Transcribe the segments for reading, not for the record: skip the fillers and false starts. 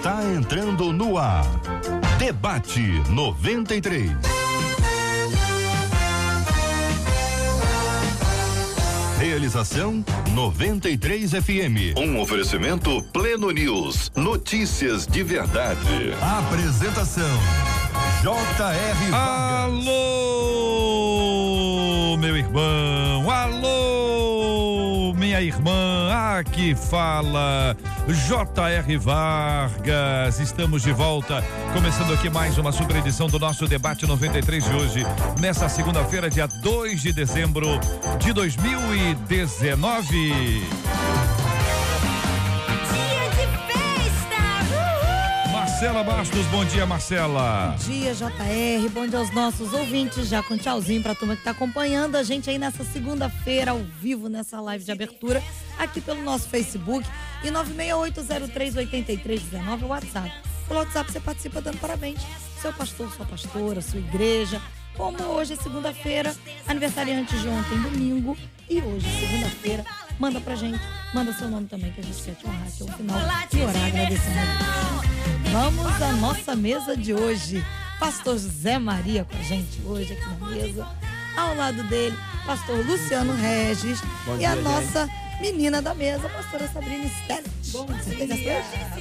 está entrando no ar. Debate 93. Realização 93 FM. Um oferecimento Pleno News. Notícias de verdade. Apresentação JR Vargas. Alô, meu irmão. Alô, minha irmã. Aqui fala JR Vargas. Estamos de volta, começando aqui mais uma super edição do nosso debate 93 de hoje, nessa segunda-feira, dia 2 de dezembro de 2019. Dia de festa! Uhul! Marcela Bastos, bom dia, Marcela. Bom dia, JR, bom dia aos nossos ouvintes, já com tchauzinho pra turma que tá acompanhando a gente aí nessa segunda-feira, ao vivo, nessa live de abertura, aqui pelo nosso Facebook. E 968038319 é o WhatsApp. Pelo WhatsApp você participa dando parabéns. Seu pastor, sua pastora, sua igreja. Como hoje é segunda-feira, aniversariante de ontem, domingo. E hoje, segunda-feira, manda pra gente. Manda seu nome também, que a gente quer te honrar até o final e orar agradecendo. Vamos à nossa mesa de hoje. Pastor José Maria com a gente hoje aqui na mesa. Ao lado dele, pastor Luciano Regis. Bom dia, e a nossa menina da mesa, pastora Sabrina Stella. Bom dia,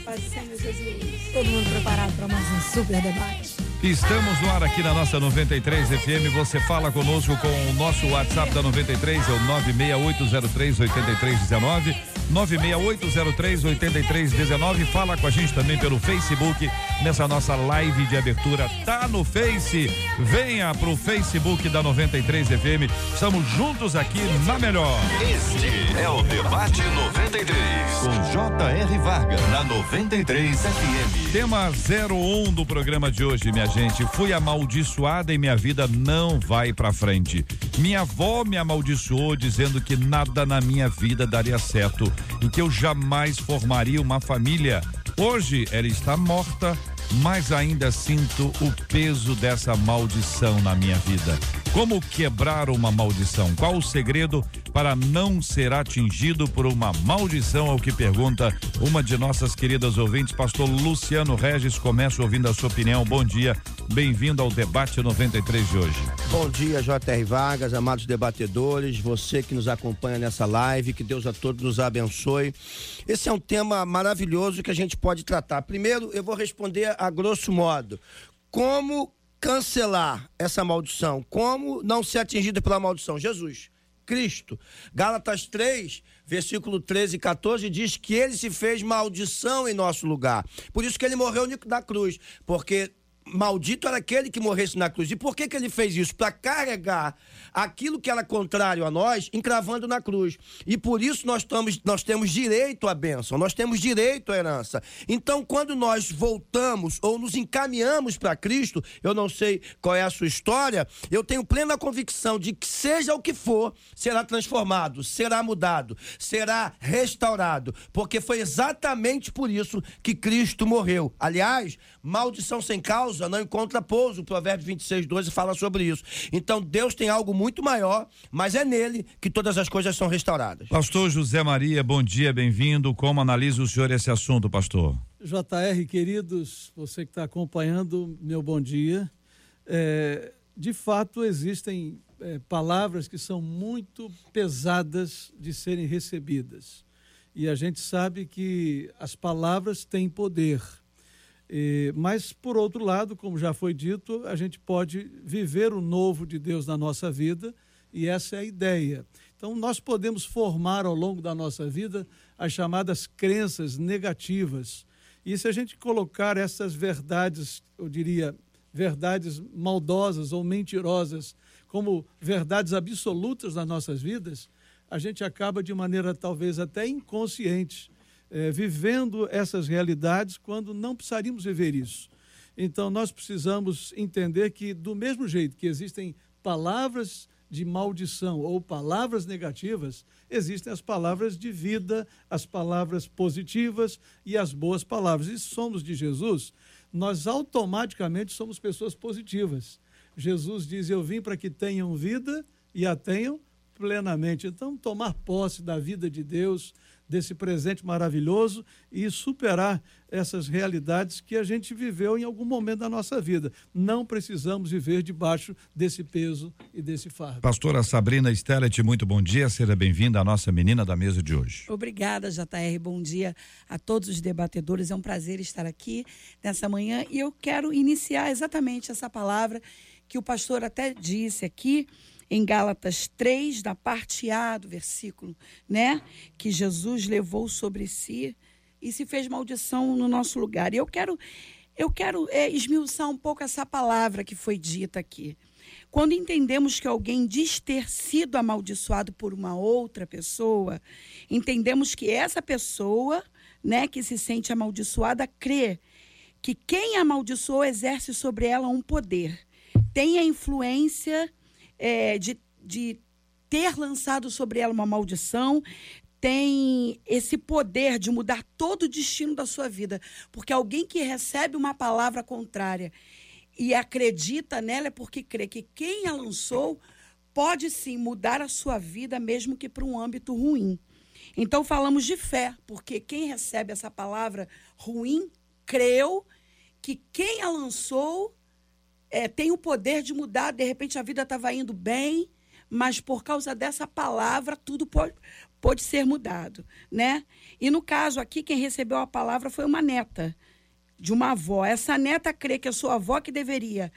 paz do Senhor Jesus. Todo mundo preparado para mais um super debate. Estamos no ar aqui na nossa 93 FM. Você fala conosco com o nosso WhatsApp da 93, é o 968038319. 968038319. Fala com a gente também pelo Facebook, nessa nossa live de abertura. Tá no Face? Venha pro Facebook da 93 FM. Estamos juntos aqui na melhor. Este é o Debate 93, com J.R. Vargas, na 93 FM. Tema 01 do programa de hoje, minha gente. Fui amaldiçoada e minha vida não vai pra frente. Minha avó me amaldiçoou dizendo que nada na minha vida daria certo e que eu jamais formaria uma família. Hoje ela está morta, mas ainda sinto o peso dessa maldição na minha vida. Como quebrar uma maldição? Qual o segredo para não ser atingido por uma maldição? É o que pergunta uma de nossas queridas ouvintes. Pastor Luciano Regis, começa ouvindo a sua opinião. Bom dia, bem-vindo ao Debate 93 de hoje. Bom dia, JR Vargas, amados debatedores, você que nos acompanha nessa live, que Deus a todos nos abençoe. Esse é um tema maravilhoso que a gente pode tratar. Primeiro, eu vou responder a grosso modo. Como cancelar essa maldição? Como não ser atingido pela maldição? Jesus, Cristo. Gálatas 3, versículo 13 e 14 diz que ele se fez maldição em nosso lugar. Por isso que ele morreu na cruz, porque maldito era aquele que morresse na cruz. E por que que ele fez isso? Para carregar aquilo que era contrário a nós, encravando na cruz. E por isso nós temos direito à bênção, nós temos direito à herança. Então, quando nós voltamos ou nos encaminhamos para Cristo, eu não sei qual é a sua história, eu tenho plena convicção de que seja o que for, será transformado, será mudado, será restaurado, porque foi exatamente por isso que Cristo morreu. Aliás, maldição sem causa não encontra pouso, o Provérbios 26, 12 fala sobre isso. Então Deus tem algo muito maior, mas é nele que todas as coisas são restauradas. Pastor José Maria, bom dia, bem-vindo. Como analisa o senhor esse assunto, pastor? JR, queridos, você que está acompanhando, meu bom dia. De fato, existem palavras que são muito pesadas de serem recebidas. E a gente sabe que as palavras têm poder. Mas, por outro lado, como já foi dito, a gente pode viver o novo de Deus na nossa vida, e essa é a ideia. Então, nós podemos formar ao longo da nossa vida as chamadas crenças negativas. E se a gente colocar essas verdades, eu diria, verdades maldosas ou mentirosas, como verdades absolutas nas nossas vidas, a gente acaba, de maneira talvez até inconsciente, vivendo essas realidades quando não precisaríamos viver isso. Então, nós precisamos entender que, do mesmo jeito que existem palavras de maldição ou palavras negativas, existem as palavras de vida, as palavras positivas e as boas palavras. E somos de Jesus, nós automaticamente somos pessoas positivas. Jesus diz, eu vim para que tenham vida e a tenham plenamente. Então, tomar posse da vida de Deus, desse presente maravilhoso, e superar essas realidades que a gente viveu em algum momento da nossa vida. Não precisamos viver debaixo desse peso e desse fardo. Pastora Sabrina Stella, muito bom dia, seja bem-vinda à nossa menina da mesa de hoje. Obrigada, JR, bom dia a todos os debatedores, é um prazer estar aqui nessa manhã, e eu quero iniciar exatamente essa palavra que o pastor até disse aqui, em Gálatas 3, na parte A do versículo, né? Que Jesus levou sobre si e se fez maldição no nosso lugar. E eu quero esmiuçar um pouco essa palavra que foi dita aqui. Quando entendemos que alguém diz ter sido amaldiçoado por uma outra pessoa, entendemos que essa pessoa, né, que se sente amaldiçoada, crê que quem amaldiçoou exerce sobre ela um poder, tem a influência de ter lançado sobre ela uma maldição, tem esse poder de mudar todo o destino da sua vida, porque alguém que recebe uma palavra contrária e acredita nela é porque crê que quem a lançou pode sim mudar a sua vida, mesmo que para um âmbito ruim. Então falamos de fé, porque quem recebe essa palavra ruim creu que quem a lançou tem o poder de mudar. De repente a vida estava indo bem, mas por causa dessa palavra tudo pode ser mudado, né? E no caso aqui, quem recebeu a palavra foi uma neta de uma avó. Essa neta crê que a sua avó, que deveria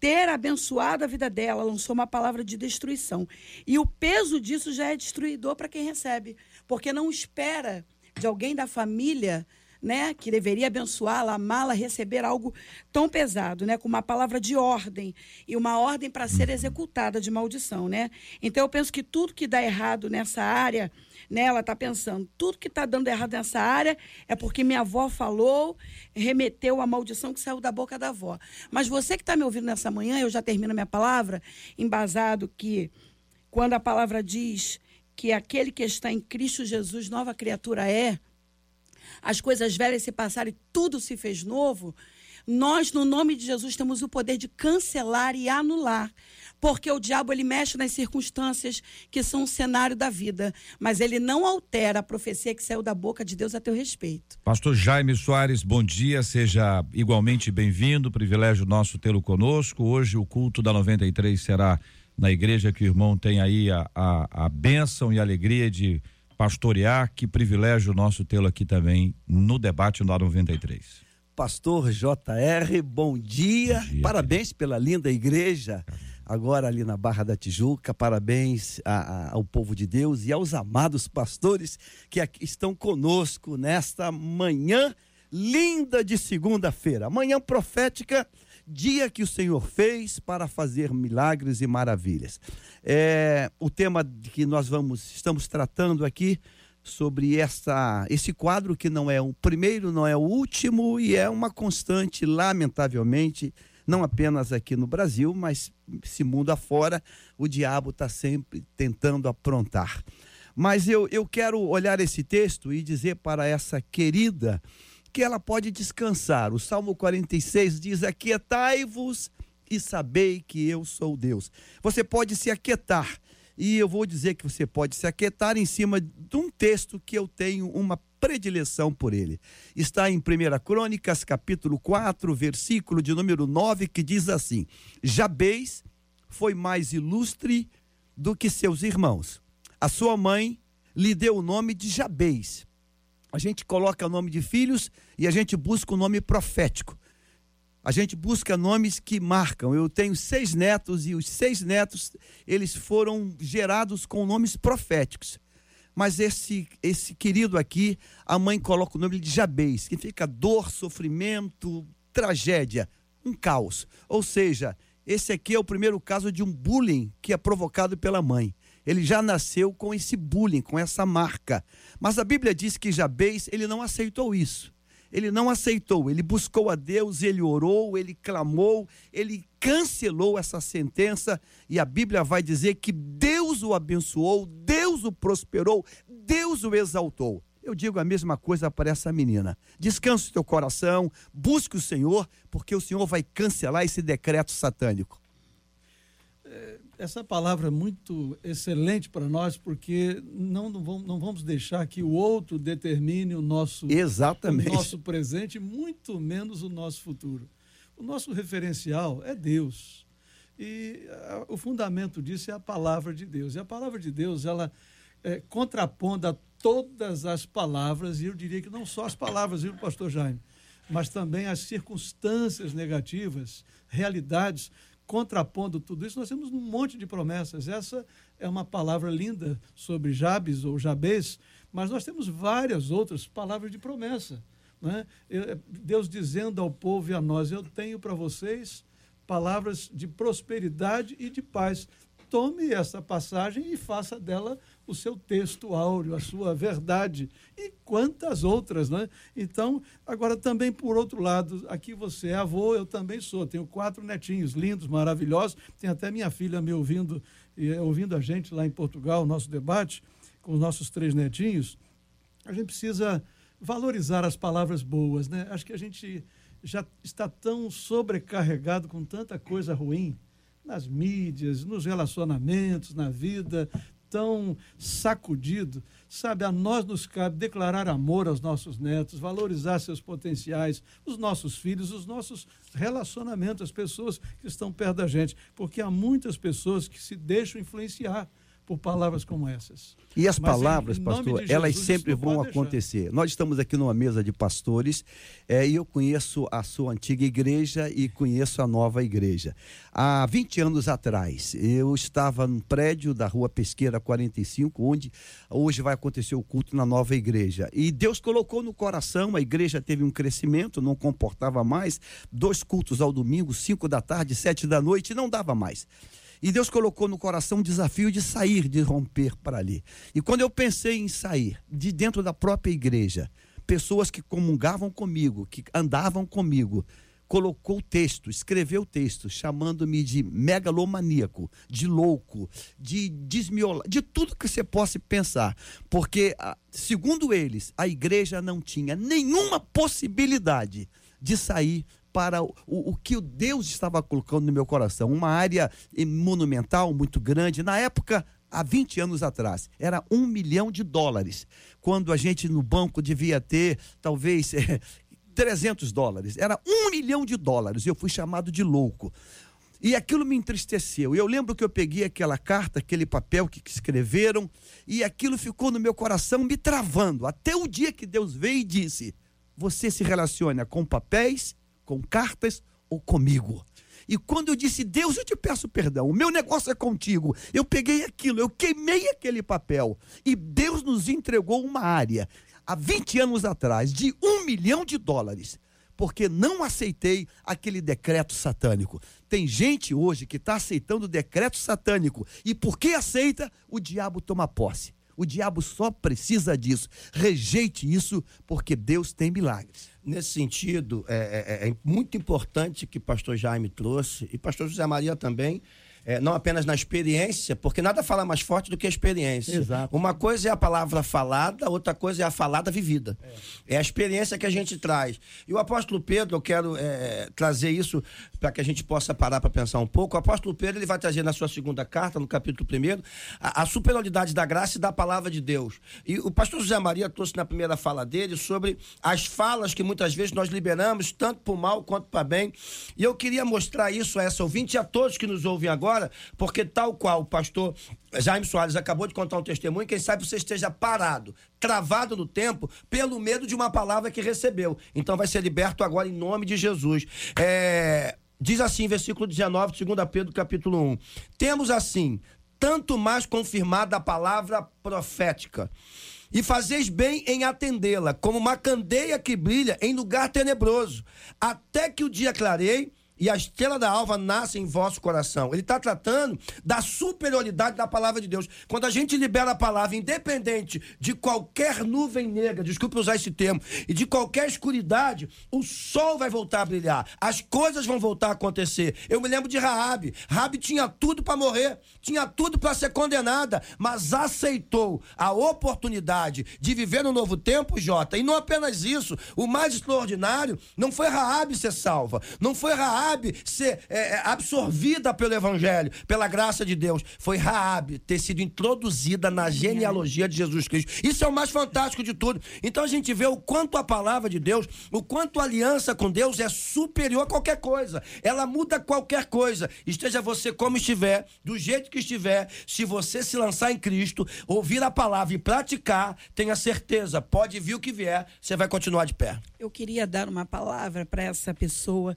ter abençoado a vida dela, lançou uma palavra de destruição. E o peso disso já é destruidor para quem recebe, porque não espera de alguém da família, né, que deveria abençoá-la, amá-la, receber algo tão pesado, né, com uma palavra de ordem, e uma ordem para ser executada, de maldição, né? Então eu penso que tudo que dá errado nessa área, né, ela está pensando, tudo que está dando errado nessa área é porque minha avó falou, remeteu a maldição que saiu da boca da avó. Mas você que está me ouvindo nessa manhã, eu já termino a minha palavra, embasado que quando a palavra diz que aquele que está em Cristo Jesus, nova criatura é, as coisas velhas se passaram e tudo se fez novo, nós, no nome de Jesus, temos o poder de cancelar e anular, porque o diabo, ele mexe nas circunstâncias que são o cenário da vida, mas ele não altera a profecia que saiu da boca de Deus a teu respeito. Pastor Jaime Soares, bom dia, seja igualmente bem-vindo, privilégio nosso tê-lo conosco. Hoje o culto da 93 será na igreja que o irmão tem aí a bênção e a alegria de pastorear. Que privilégio nosso tê-lo aqui também no debate no 93. Pastor JR, bom dia. Bom dia, parabéns pela linda igreja, agora ali na Barra da Tijuca. Parabéns ao povo de Deus e aos amados pastores que aqui estão conosco nesta manhã linda de segunda-feira, manhã profética, dia que o Senhor fez para fazer milagres e maravilhas. O tema que nós estamos tratando aqui sobre esse quadro que não é o primeiro, não é o último, e é uma constante, lamentavelmente, não apenas aqui no Brasil, mas esse mundo afora, o diabo está sempre tentando aprontar. Mas eu quero olhar esse texto e dizer para essa querida que ela pode descansar. O Salmo 46 diz: aquietai-vos e sabei que eu sou Deus. Você pode se aquietar, e eu vou dizer que você pode se aquietar em cima de um texto que eu tenho uma predileção por ele. Está em 1 Crônicas, capítulo 4, versículo de número 9, que diz assim: Jabez foi mais ilustre do que seus irmãos. A sua mãe lhe deu o nome de Jabez. A gente coloca o nome de filhos e a gente busca o nome profético. A gente busca nomes que marcam. Eu tenho 6 netos, e os 6 netos, eles foram gerados com nomes proféticos. Mas esse querido aqui, a mãe coloca o nome de Jabez, que fica dor, sofrimento, tragédia, um caos. Ou seja, esse aqui é o primeiro caso de um bullying que é provocado pela mãe. Ele já nasceu com esse bullying, com essa marca. Mas a Bíblia diz que Jabez, ele não aceitou isso. Ele não aceitou, ele buscou a Deus, ele orou, ele clamou, ele cancelou essa sentença, e a Bíblia vai dizer que Deus o abençoou, Deus o prosperou, Deus o exaltou. Eu digo a mesma coisa para essa menina. Descanse o teu coração, busque o Senhor, porque o Senhor vai cancelar esse decreto satânico. essa palavra é muito excelente para nós, porque não vamos deixar que o outro determine o nosso, exatamente, o nosso presente, muito menos o nosso futuro. O nosso referencial é Deus. E o fundamento disso é a palavra de Deus. E a palavra de Deus, ela é contrapondo a todas as palavras, e eu diria que não só as palavras, viu, pastor Jaime, mas também as circunstâncias negativas, realidades, contrapondo tudo isso, nós temos um monte de promessas. Essa é uma palavra linda sobre Jabes ou Jabez, mas nós temos várias outras palavras de promessa, né? Deus dizendo ao povo e a nós: eu tenho para vocês palavras de prosperidade e de paz. Tome essa passagem e faça dela o seu texto áureo, a sua verdade, e quantas outras, né? Então, agora também, por outro lado, aqui você é avô, eu também sou, tenho 4 netinhos lindos, maravilhosos, tem até minha filha me ouvindo, ouvindo a gente lá em Portugal, o nosso debate, com os nossos 3 netinhos. A gente precisa valorizar as palavras boas, né? Acho que a gente já está tão sobrecarregado com tanta coisa ruim, nas mídias, nos relacionamentos, na vida, tão sacudido, sabe? A nós nos cabe declarar amor aos nossos netos, valorizar seus potenciais, os nossos filhos, os nossos relacionamentos, as pessoas que estão perto da gente, porque há muitas pessoas que se deixam influenciar por palavras como essas. E as palavras, pastor, elas sempre vão acontecer. Nós estamos aqui numa mesa de pastores, e eu conheço a sua antiga igreja e conheço a nova igreja. Há 20 anos atrás, eu estava num prédio da Rua Pesqueira 45, onde hoje vai acontecer o culto na nova igreja. E Deus colocou no coração, a igreja teve um crescimento, não comportava mais, 2 cultos ao domingo, 5 da tarde, 7 da noite, não dava mais. E Deus colocou no coração o desafio de sair, de romper para ali. E quando eu pensei em sair, de dentro da própria igreja, pessoas que comungavam comigo, que andavam comigo, colocou o texto, escreveu o texto, chamando-me de megalomaníaco, de louco, de desmiolado, de tudo que você possa pensar. Porque, segundo eles, a igreja não tinha nenhuma possibilidade de sair para o que Deus estava colocando no meu coração, uma área monumental, muito grande. Na época, há 20 anos atrás, era $1 milhão, quando a gente no banco devia ter, talvez, $300, era $1 milhão, eu fui chamado de louco. E aquilo me entristeceu. Eu lembro que eu peguei aquela carta, aquele papel que escreveram, e aquilo ficou no meu coração me travando, até o dia que Deus veio e disse: você se relaciona com papéis, com cartas ou comigo? E quando eu disse: Deus, eu te peço perdão, o meu negócio é contigo, eu peguei aquilo, eu queimei aquele papel, e Deus nos entregou uma área, há 20 anos atrás, de $1 milhão, porque não aceitei aquele decreto satânico. Tem gente hoje que está aceitando o decreto satânico, e porque aceita, o diabo toma posse. O diabo só precisa disso. Rejeite isso, porque Deus tem milagres. Nesse sentido, é muito importante que o pastor Jaime trouxe, e pastor José Maria também, não apenas na experiência, porque nada fala mais forte do que a experiência. Exato. Uma coisa é a palavra falada, outra coisa é a falada vivida. É a experiência que a gente traz. E o apóstolo Pedro, eu quero trazer isso para que a gente possa parar para pensar um pouco. O apóstolo Pedro, ele vai trazer na sua segunda carta, no capítulo 1, a superioridade da graça e da palavra de Deus. E o pastor José Maria trouxe na primeira fala dele sobre as falas que muitas vezes nós liberamos, tanto para o mal quanto para o bem. E eu queria mostrar isso a essa ouvinte e a todos que nos ouvem agora, porque tal qual o pastor Jaime Soares acabou de contar um testemunho, quem sabe você esteja parado, travado no tempo, pelo medo de uma palavra que recebeu. Então vai ser liberto agora em nome de Jesus. Diz assim, versículo 19, 2 Pedro, capítulo 1. Temos assim, tanto mais confirmada a palavra profética, e fazeis bem em atendê-la, como uma candeia que brilha em lugar tenebroso, até que o dia clareie, e a estrela da alva nasce em vosso coração. Ele está tratando da superioridade da palavra de Deus. Quando a gente libera a palavra, independente de qualquer nuvem negra, desculpe usar esse termo, e de qualquer escuridade, o sol vai voltar a brilhar, as coisas vão voltar a acontecer. Eu me lembro de Raabe. Raabe tinha tudo para morrer, tinha tudo para ser condenada, mas aceitou a oportunidade de viver um novo tempo, Jota. E não apenas isso, o mais extraordinário não foi Raabe ser salva, não foi Raabe Raabe ser absorvida pelo Evangelho, pela graça de Deus, foi Raabe ter sido introduzida na genealogia de Jesus Cristo. Isso é o mais fantástico de tudo. Então a gente vê o quanto a palavra de Deus, o quanto a aliança com Deus é superior a qualquer coisa. Ela muda qualquer coisa. Esteja você como estiver, do jeito que estiver, se você se lançar em Cristo, ouvir a palavra e praticar, tenha certeza, pode vir o que vier, você vai continuar de pé. Eu queria dar uma palavra para essa pessoa,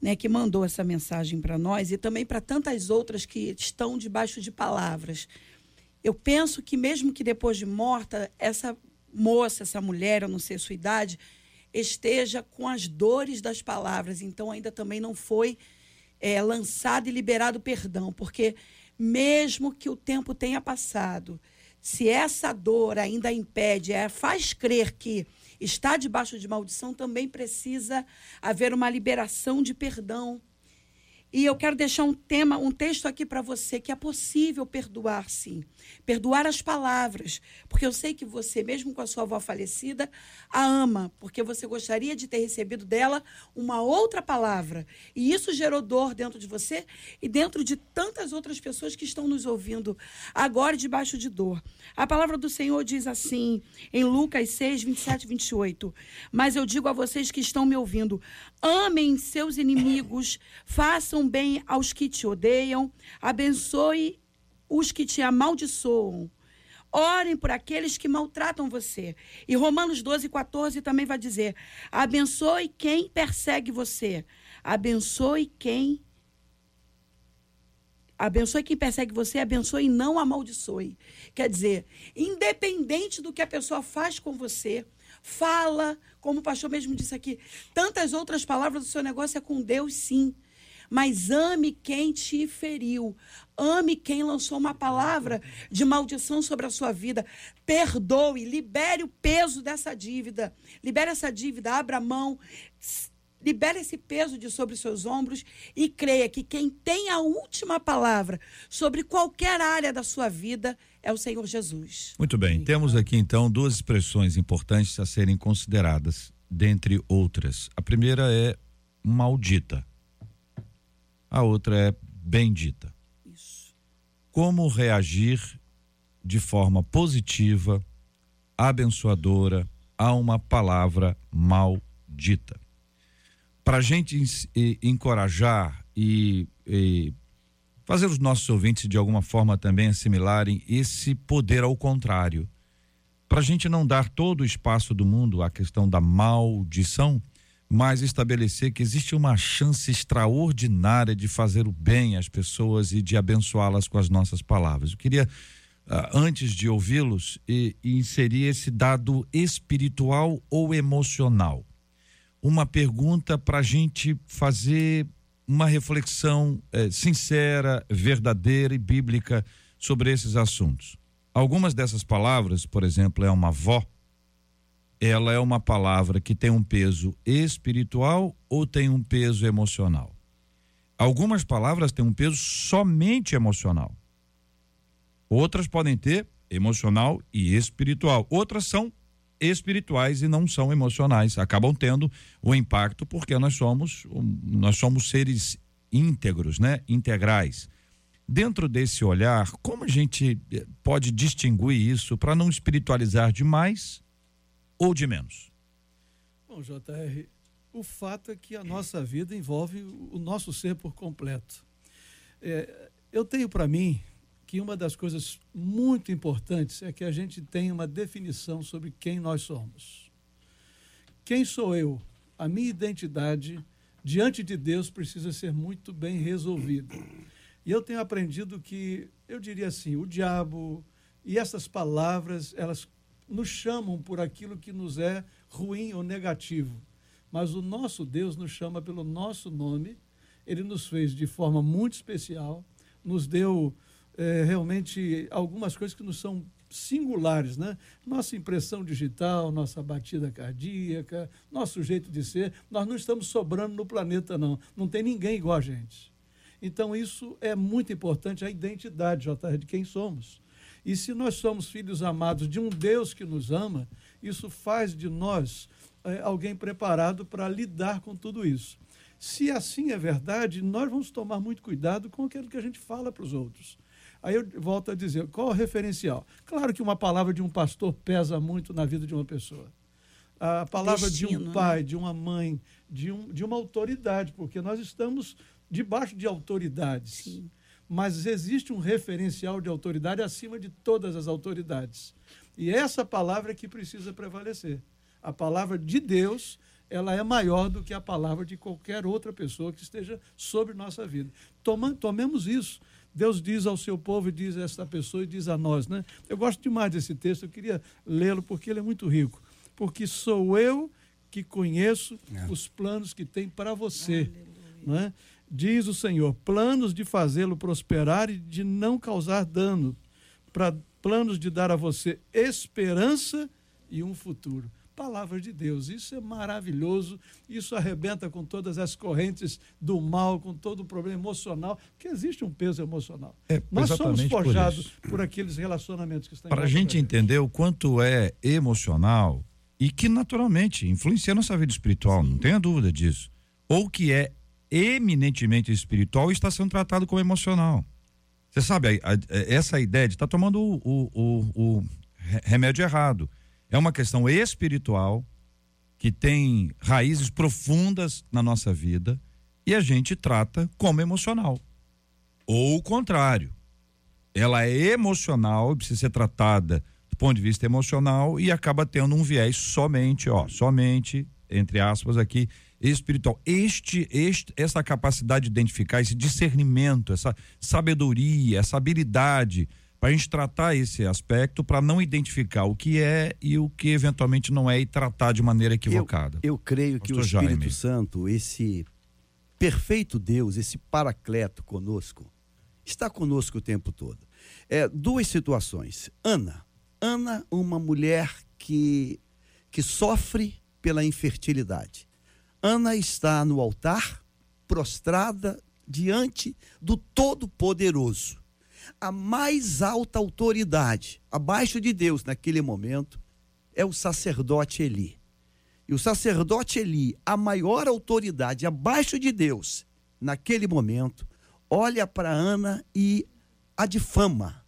né, que mandou essa mensagem para nós e também para tantas outras que estão debaixo de palavras. Eu penso que mesmo que depois de morta, essa moça, essa mulher, eu não sei a sua idade, esteja com as dores das palavras, então ainda também não foi lançado e liberado perdão, porque mesmo que o tempo tenha passado, se essa dor ainda a impede, faz crer que está debaixo de maldição, também precisa haver uma liberação de perdão. E eu quero deixar um texto aqui para você, que é possível perdoar, sim. Perdoar as palavras, porque eu sei que você, mesmo com a sua avó falecida, a ama, porque você gostaria de ter recebido dela uma outra palavra. E isso gerou dor dentro de você e dentro de tantas outras pessoas que estão nos ouvindo agora debaixo de dor. A palavra do Senhor diz assim, em Lucas 6, 27 e 28, mas eu digo a vocês que estão me ouvindo, amem seus inimigos, façam bem aos que te odeiam, abençoe os que te amaldiçoam, orem por aqueles que maltratam você. E Romanos 12, 14 também vai dizer, abençoe quem persegue você, abençoe quem persegue você, abençoe e não amaldiçoe. Quer dizer, independente do que a pessoa faz com você, fala, como o pastor mesmo disse aqui, tantas outras palavras, o seu negócio é com Deus, sim. Mas ame quem te feriu, ame quem lançou uma palavra de maldição sobre a sua vida, perdoe, libere o peso dessa dívida, libere essa dívida, abra a mão, libere esse peso de sobre os seus ombros e creia que quem tem a última palavra sobre qualquer área da sua vida é o Senhor Jesus. Muito bem, temos aqui então duas expressões importantes a serem consideradas, dentre outras. A primeira é maldita. A outra é bendita. Isso. Como reagir de forma positiva, abençoadora, a uma palavra maldita? Para a gente encorajar e fazer os nossos ouvintes de alguma forma também assimilarem esse poder ao contrário, para a gente não dar todo o espaço do mundo à questão da maldição, mas estabelecer que existe uma chance extraordinária de fazer o bem às pessoas e de abençoá-las com as nossas palavras. Eu queria, antes de ouvi-los, inserir esse dado espiritual ou emocional. Uma pergunta para a gente fazer uma reflexão sincera, verdadeira e bíblica sobre esses assuntos. Algumas dessas palavras, por exemplo, é uma avó, ela é uma palavra que tem um peso espiritual ou tem um peso emocional? Algumas palavras têm um peso somente emocional. Outras podem ter emocional e espiritual. Outras são espirituais e não são emocionais. Acabam tendo o impacto porque nós somos seres íntegros, né? Integrais. Dentro desse olhar, como a gente pode distinguir isso para não espiritualizar demais ou de menos? Bom, JR, o fato é que a nossa vida envolve o nosso ser por completo. Eu tenho para mim que uma das coisas muito importantes é que a gente tenha uma definição sobre quem nós somos. Quem sou eu? A minha identidade diante de Deus precisa ser muito bem resolvida. E eu tenho aprendido que, eu diria assim, o diabo e essas palavras, elas nos chamam por aquilo que nos é ruim ou negativo, mas o nosso Deus nos chama pelo nosso nome, ele nos fez de forma muito especial, nos deu realmente algumas coisas que nos são singulares, né? Nossa impressão digital, nossa batida cardíaca, nosso jeito de ser, nós não estamos sobrando no planeta não tem ninguém igual a gente. Então isso é muito importante, a identidade, JR, de quem somos. E se nós somos filhos amados de um Deus que nos ama, isso faz de nós alguém preparado para lidar com tudo isso. Se assim é verdade, nós vamos tomar muito cuidado com aquilo que a gente fala para os outros. Aí eu volto a dizer, qual o referencial? Claro que uma palavra de um pastor pesa muito na vida de uma pessoa. A palavra de um pai, de uma mãe, de uma autoridade, porque nós estamos debaixo de autoridades. Sim. Mas existe um referencial de autoridade acima de todas as autoridades. E essa palavra é que precisa prevalecer. A palavra de Deus, ela é maior do que a palavra de qualquer outra pessoa que esteja sobre nossa vida. Tomemos isso. Deus diz ao seu povo e diz a esta pessoa e diz a nós, né? Eu gosto demais desse texto, eu queria lê-lo porque ele é muito rico. Porque sou eu que conheço os planos que tem para você, né? Diz o Senhor, planos de fazê-lo prosperar e de não causar dano, planos de dar a você esperança e um futuro. Palavra de Deus, isso é maravilhoso, isso arrebenta com todas as correntes do mal, com todo o problema emocional, porque existe um peso emocional. Nós somos forjados por aqueles relacionamentos que estão em nossa vida. Para a gente entender o quanto é emocional e que naturalmente influencia nossa vida espiritual, não tenha dúvida disso, ou que é eminentemente espiritual e está sendo tratado como emocional. Você sabe, essa ideia de estar tomando o remédio errado. É uma questão espiritual que tem raízes profundas na nossa vida e a gente trata como emocional. Ou o contrário. Ela é emocional, precisa ser tratada do ponto de vista emocional e acaba tendo um viés somente, entre aspas aqui, espiritual. Essa capacidade de identificar, esse discernimento, essa sabedoria, essa habilidade para a gente tratar esse aspecto, para não identificar o que é e o que eventualmente não é e tratar de maneira equivocada. Eu creio que o Espírito Santo, esse perfeito Deus, esse paracleto conosco, está conosco o tempo todo. Duas situações. Ana, uma mulher que sofre pela infertilidade. Ana está no altar, prostrada diante do Todo-Poderoso. A mais alta autoridade, abaixo de Deus naquele momento, é o sacerdote Eli. E o sacerdote Eli, a maior autoridade abaixo de Deus naquele momento, olha para Ana e a difama,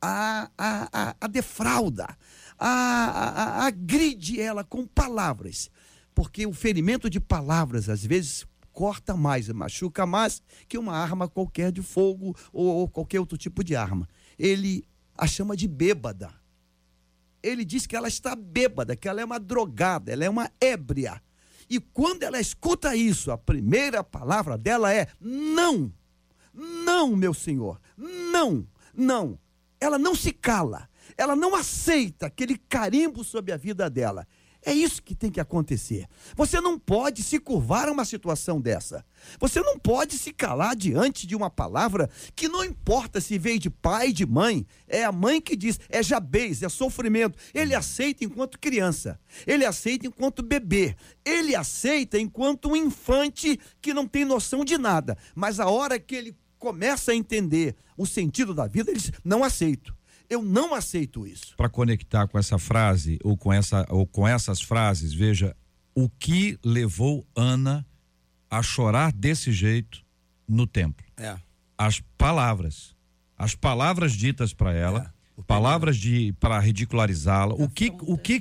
a defrauda, a agride ela com palavras, porque o ferimento de palavras às vezes corta mais, machuca mais que uma arma qualquer de fogo ou qualquer outro tipo de arma. Ele a chama de bêbada. Ele diz que ela está bêbada, que ela é uma drogada, ela é uma ébria. E quando ela escuta isso, a primeira palavra dela é não, não, meu senhor, não, não. Ela não se cala, ela não aceita aquele carimbo sobre a vida dela. É isso que tem que acontecer. Você não pode se curvar a uma situação dessa. Você não pode se calar diante de uma palavra que não importa se veio de pai, de mãe. É a mãe que diz, é Jabez, é sofrimento. Ele aceita enquanto criança. Ele aceita enquanto bebê. Ele aceita enquanto um infante que não tem noção de nada. Mas a hora que ele começa a entender o sentido da vida, ele diz, não aceito. Eu não aceito isso. Para conectar com essa frase ou com essas frases, veja o que levou Ana a chorar desse jeito no templo. As palavras ditas para ela, palavras de para ridicularizá-la. O que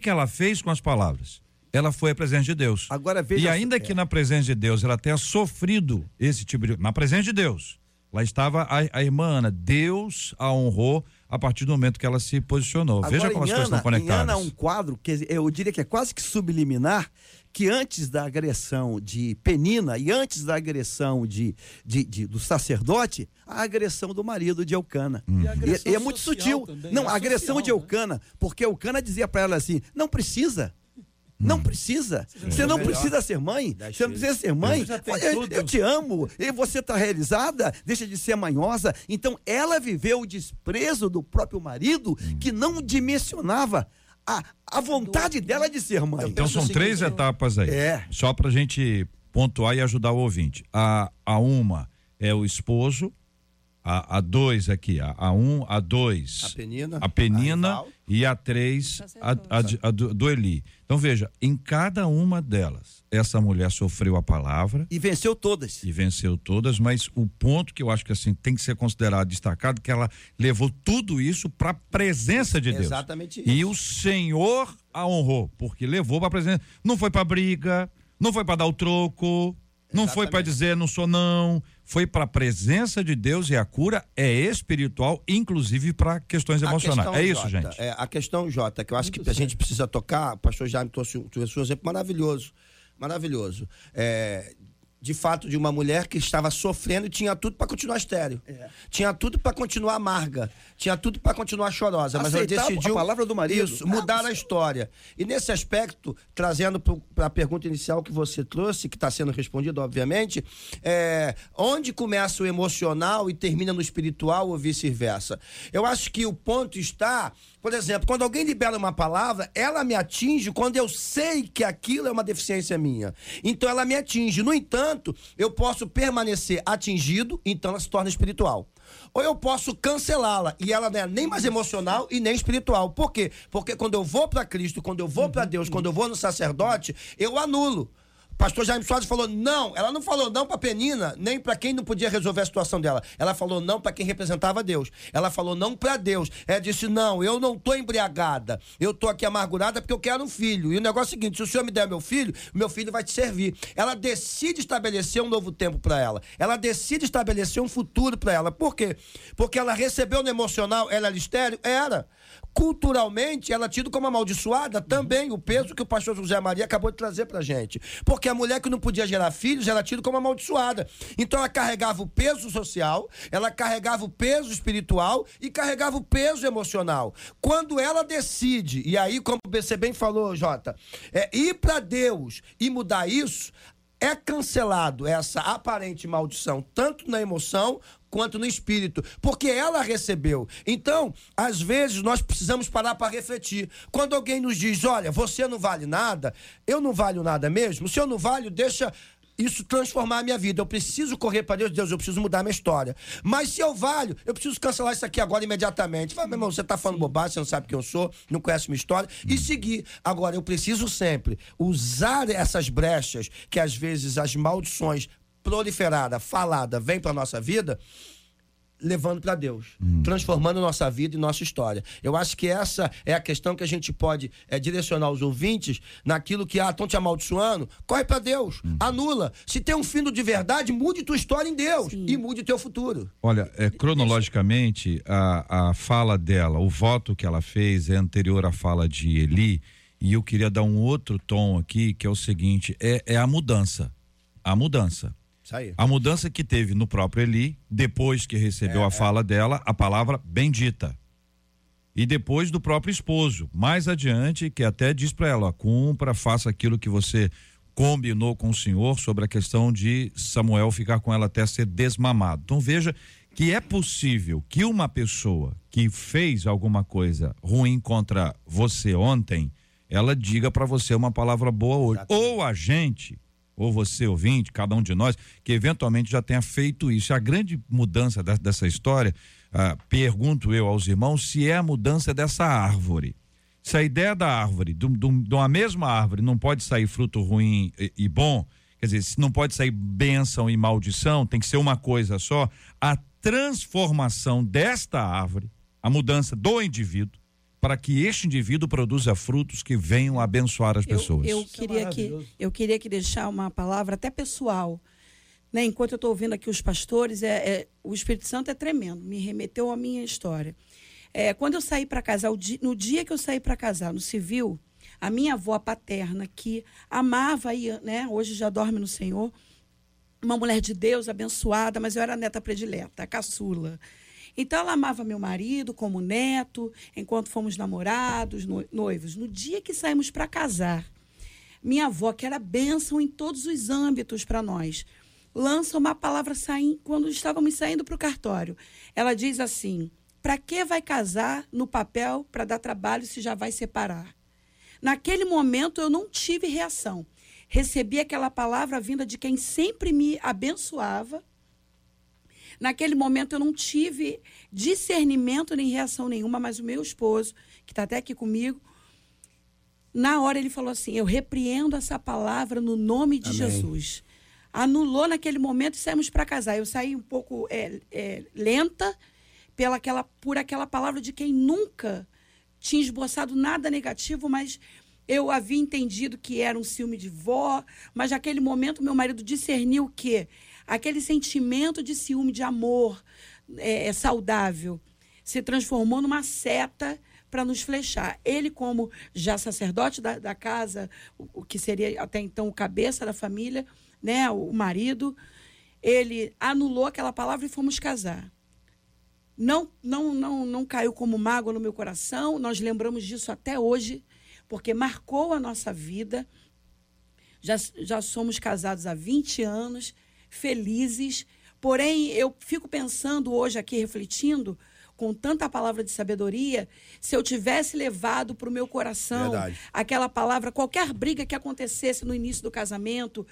ela fez com as palavras? Ela foi à presença de Deus. Agora veja. E ainda que na presença de Deus ela tenha sofrido esse tipo de na presença de Deus. Lá estava a irmã Ana. Deus a honrou a partir do momento que ela se posicionou. Agora, veja como as coisas estão conectadas. Em Ana, um quadro que eu diria que é quase que subliminar, que antes da agressão de Penina e antes da agressão do sacerdote, a agressão do marido de Elcana. E é muito sutil. Também. Não, a agressão social, de Elcana, né? Porque Elcana dizia para ela assim, não precisa. Não precisa. Você não precisa ser mãe. Você não precisa ser mãe. Eu te amo. E você está realizada. Deixa de ser manhosa. Então, ela viveu o desprezo do próprio marido que não dimensionava a vontade dela de ser mãe. Então, são três etapas aí. Só para a gente pontuar e ajudar o ouvinte. A uma é o esposo. A dois aqui, a dois, a Penina, a rival, e a três, a do Eli. Então veja, em cada uma delas, essa mulher sofreu a palavra. E venceu todas. Mas o ponto que eu acho que assim tem que ser considerado, destacado, que ela levou tudo isso para a presença de Deus. Exatamente isso. E o Senhor a honrou, porque levou para a presença. Não foi para briga, não foi para dar o troco, não foi para dizer não sou não. Foi para a presença de Deus, e a cura é espiritual, inclusive para questões emocionais. É isso, gente? É, a questão, Jota, que eu acho muito que certo. A gente precisa tocar, o pastor Jaime trouxe um exemplo maravilhoso, maravilhoso. É, de fato, de uma mulher que estava sofrendo e tinha tudo para continuar estéril. É. Tinha tudo para continuar amarga, tinha tudo para continuar chorosa. Mas ela decidiu, a palavra do marido. Isso, mudar a história. E nesse aspecto, trazendo para a pergunta inicial que você trouxe, que está sendo respondida, obviamente, onde começa o emocional e termina no espiritual ou vice-versa? Eu acho que o ponto está, por exemplo, quando alguém libera uma palavra, ela me atinge quando eu sei que aquilo é uma deficiência minha. Então ela me atinge. No entanto, eu posso permanecer atingido, então ela se torna espiritual. Ou eu posso cancelá-la, e ela não é nem mais emocional e nem espiritual. Por quê? Porque quando eu vou para Cristo, quando eu vou para Deus, quando eu vou no sacerdote, eu anulo. Pastor Jaime Soares falou não, ela não falou não para Penina, nem para quem não podia resolver a situação dela. Ela falou não para quem representava Deus. Ela falou não para Deus. Ela disse não, eu não tô embriagada. Eu tô aqui amargurada porque eu quero um filho. E o negócio é o seguinte, se o Senhor me der meu filho vai te servir. Ela decide estabelecer um novo tempo para ela. Ela decide estabelecer um futuro para ela. Por quê? Porque ela recebeu no emocional, ela era estéril? Era. Culturalmente, ela é tida como amaldiçoada também, o peso que o pastor José Maria acabou de trazer pra gente. Porque a mulher que não podia gerar filhos, ela é tida como amaldiçoada. Então ela carregava o peso social, ela carregava o peso espiritual e carregava o peso emocional. Quando ela decide, e aí, como você bem falou, Jota, ir pra Deus e mudar isso, é cancelado essa aparente maldição, tanto na emoção quanto no espírito, porque ela recebeu. Então, às vezes, nós precisamos parar para refletir. Quando alguém nos diz, olha, você não vale nada, eu não valho nada mesmo, se eu não valho, deixa isso transformar a minha vida. Eu preciso correr para Deus, eu preciso mudar a minha história. Mas se eu valho, eu preciso cancelar isso aqui agora imediatamente. Fala, meu irmão, você está falando bobagem, você não sabe quem eu sou, não conhece minha história, e seguir. Agora, eu preciso sempre usar essas brechas que às vezes as maldições proliferada, falada, vem para nossa vida, levando para Deus, transformando nossa vida e nossa história. Eu acho que essa é a questão que a gente pode direcionar os ouvintes naquilo que, estão te amaldiçoando, corre para Deus, anula. Se tem um fim de verdade, mude tua história em Deus. Sim. E mude teu futuro. Olha, cronologicamente, a fala dela, o voto que ela fez é anterior à fala de Eli, e eu queria dar um outro tom aqui, que é o seguinte, é a mudança. A mudança. A mudança que teve no próprio Eli, depois que recebeu a fala dela, a palavra bendita. E depois do próprio esposo, mais adiante, que até diz para ela, cumpra, faça aquilo que você combinou com o Senhor sobre a questão de Samuel ficar com ela até ser desmamado. Então veja que é possível que uma pessoa que fez alguma coisa ruim contra você ontem, ela diga para você uma palavra boa hoje. Ou a gente... ou você, ouvinte, cada um de nós, que eventualmente já tenha feito isso. A grande mudança dessa história, pergunto eu aos irmãos, se é a mudança dessa árvore. Se a ideia da árvore, de uma mesma árvore, não pode sair fruto ruim e bom, quer dizer, se não pode sair bênção e maldição, tem que ser uma coisa só, a transformação desta árvore, a mudança do indivíduo, para que este indivíduo produza frutos que venham abençoar as pessoas. Eu queria deixar uma palavra até pessoal, né? Enquanto eu estou ouvindo aqui os pastores, o Espírito Santo é tremendo, me remeteu à minha história. Quando eu saí para casar, no dia que eu saí para casar, no civil, a minha avó paterna, que amava, né? Hoje já dorme no Senhor, uma mulher de Deus, abençoada, mas eu era a neta predileta, a caçula. Então, ela amava meu marido como neto, enquanto fomos namorados, noivos. No dia que saímos para casar, minha avó, que era bênção em todos os âmbitos para nós, lança uma palavra quando estávamos saindo para o cartório. Ela diz assim, para que vai casar no papel para dar trabalho se já vai separar? Naquele momento, eu não tive reação. Recebi aquela palavra vinda de quem sempre me abençoava. Naquele momento eu não tive discernimento nem reação nenhuma, mas o meu esposo, que está até aqui comigo, Na hora ele falou assim, eu repreendo essa palavra no nome de Jesus. Anulou naquele momento e saímos para casar. Eu saí um pouco lenta por aquela palavra de quem nunca tinha esboçado nada negativo, mas eu havia entendido que era um ciúme de vó, mas naquele momento meu marido discerniu que aquele sentimento de ciúme, de amor saudável, se transformou numa seta para nos flechar. Ele, como já sacerdote da casa, o que seria até então o cabeça da família, né, o marido, ele anulou aquela palavra e fomos casar. Não caiu como mágoa no meu coração, nós lembramos disso até hoje, porque marcou a nossa vida. Já somos casados há 20 anos, felizes, porém eu fico pensando hoje aqui, refletindo, com tanta palavra de sabedoria, se eu tivesse levado para o meu coração aquela palavra, qualquer briga que acontecesse no início do casamento,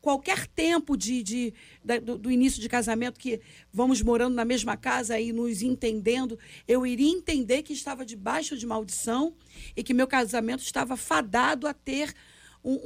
qualquer tempo do início de casamento, que vamos morando na mesma casa e nos entendendo, eu iria entender que estava debaixo de maldição e que meu casamento estava fadado a ter um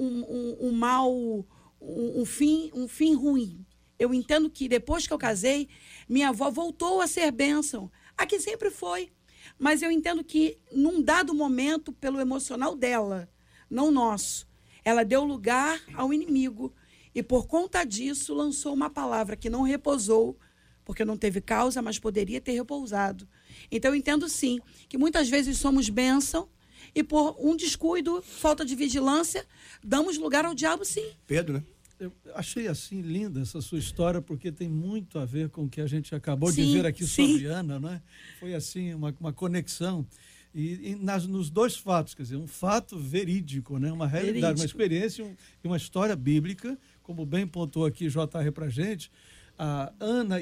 fim ruim. Eu entendo que depois que eu casei, minha avó voltou a ser bênção. Aqui sempre foi, mas eu entendo que num dado momento, pelo emocional dela, não nosso, ela deu lugar ao inimigo e por conta disso lançou uma palavra que não repousou, porque não teve causa, mas poderia ter repousado. Então eu entendo sim, que muitas vezes somos bênção e por um descuido, falta de vigilância, damos lugar ao diabo sim. Pedro, né? Eu achei assim linda essa sua história, porque tem muito a ver com o que a gente acabou de ver aqui sobre Ana, né? Foi assim uma conexão. E nos dois fatos, quer dizer, um fato verídico, né? Uma realidade, verídico. Uma experiência e uma história bíblica, como bem pontuou aqui JR para a gente. A Ana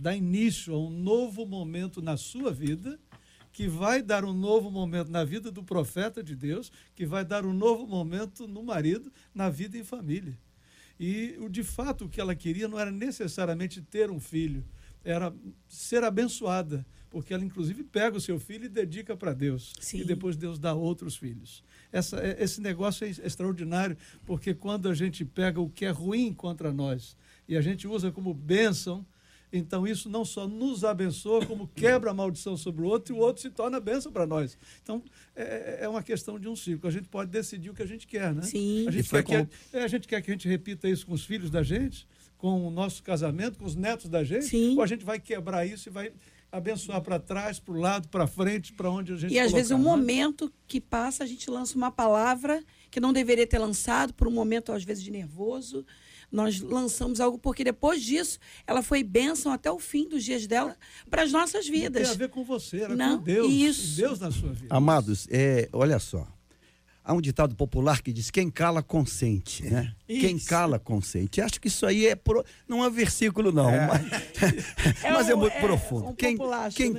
dá início a um novo momento na sua vida, que vai dar um novo momento na vida do profeta de Deus, que vai dar um novo momento no marido, na vida em família. E, de fato, o que ela queria não era necessariamente ter um filho, era ser abençoada, porque ela, inclusive, pega o seu filho e dedica para Deus. Sim. E depois Deus dá outros filhos. Esse negócio é extraordinário, porque quando a gente pega o que é ruim contra nós e a gente usa como bênção, então isso não só nos abençoa, como quebra a maldição sobre o outro, e o outro se torna bênção para nós. Então, é uma questão de um ciclo. A gente pode decidir o que a gente quer, né? Sim. A gente quer que a gente repita isso com os filhos da gente, com o nosso casamento, com os netos da gente, Sim. ou a gente vai quebrar isso e vai abençoar para trás, para o lado, para frente, para onde a gente E às vezes o momento que passa, a gente lança uma palavra que não deveria ter lançado, por um momento, às vezes, de nervoso. Nós lançamos algo, porque depois disso, ela foi bênção até o fim dos dias dela para as nossas vidas. Não tem a ver com você, era não, com Deus. Isso. Deus na sua vida. Amados, olha só. Há um ditado popular que diz, quem cala, consente, né? Isso. Quem cala, consente. Acho que isso aí não é versículo, não. É. Mas é muito profundo. Quem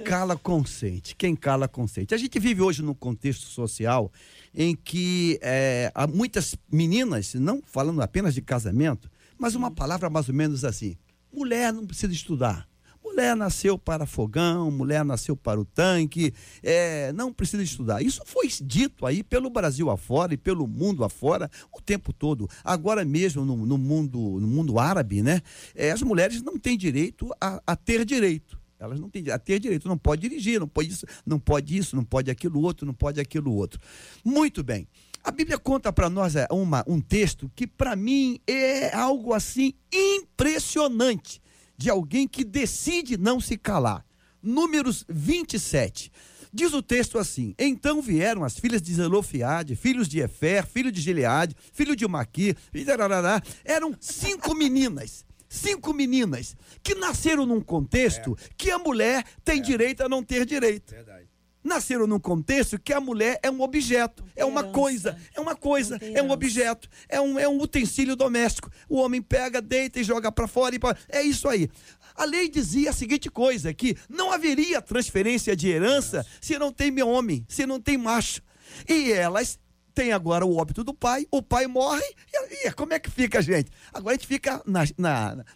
cala, consente. Quem cala, consente. A gente vive hoje num contexto social em que há muitas meninas, não falando apenas de casamento, mas uma palavra mais ou menos assim, mulher não precisa estudar, mulher nasceu para fogão, mulher nasceu para o tanque, não precisa estudar. Isso foi dito aí pelo Brasil afora e pelo mundo afora o tempo todo. Agora mesmo no mundo árabe, né? As mulheres não têm direito a ter direito. Elas não têm direito a ter direito, não pode dirigir, não pode isso, não pode aquilo outro, não pode aquilo outro. Muito bem. A Bíblia conta para nós um texto que, para mim, é algo assim impressionante, de alguém que decide não se calar. Números 27. Diz o texto assim: então vieram as filhas de Zelofeade, filhos de Efer, filho de Gileade, filho de Maqui, eram 5 meninas. 5 meninas que nasceram num contexto que a mulher tem direito a não ter direito. Verdade. Nasceram num contexto que a mulher é um objeto, é uma coisa, é um objeto, é um utensílio doméstico. O homem pega, deita e joga para fora. É isso aí. A lei dizia a seguinte coisa, que não haveria transferência de herança se não tem homem, se não tem macho. E elas tem agora o óbito do pai, o pai morre, e como é que fica a gente? Agora a gente fica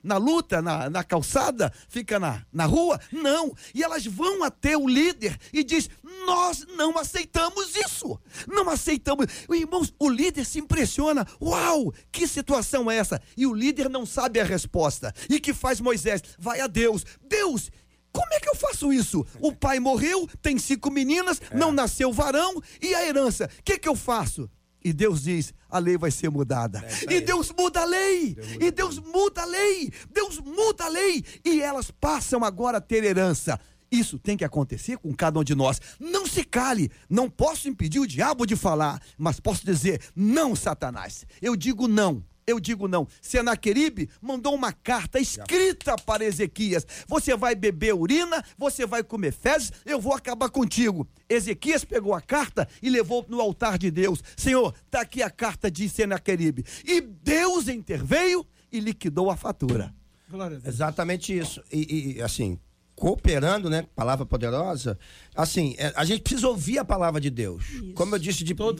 na luta, na calçada, fica na rua? Não. E elas vão até o líder e diz: nós não aceitamos isso, não aceitamos. Irmãos, o líder se impressiona: uau, que situação é essa? E o líder não sabe a resposta. E que faz Moisés? Vai a Deus. Deus, como é que eu faço isso? O pai morreu, tem 5 meninas, não nasceu varão, e a herança? O que eu faço? E Deus diz: a lei vai ser mudada. E Deus muda a lei. E Deus muda a lei. Deus muda a lei. E elas passam agora a ter herança. Isso tem que acontecer com cada um de nós. Não se cale, não posso impedir o diabo de falar, mas posso dizer: não, Satanás, eu digo não. Eu digo não. Senaqueribe mandou uma carta escrita para Ezequias: você vai beber urina, você vai comer fezes, eu vou acabar contigo. Ezequias pegou a carta e levou no altar de Deus. Senhor, está aqui a carta de Senaqueribe. E Deus interveio e liquidou a fatura. Glória a Deus. Exatamente isso. E assim, cooperando, né? Palavra poderosa. Assim, a gente precisa ouvir a palavra de Deus. Isso. Como eu disse de 2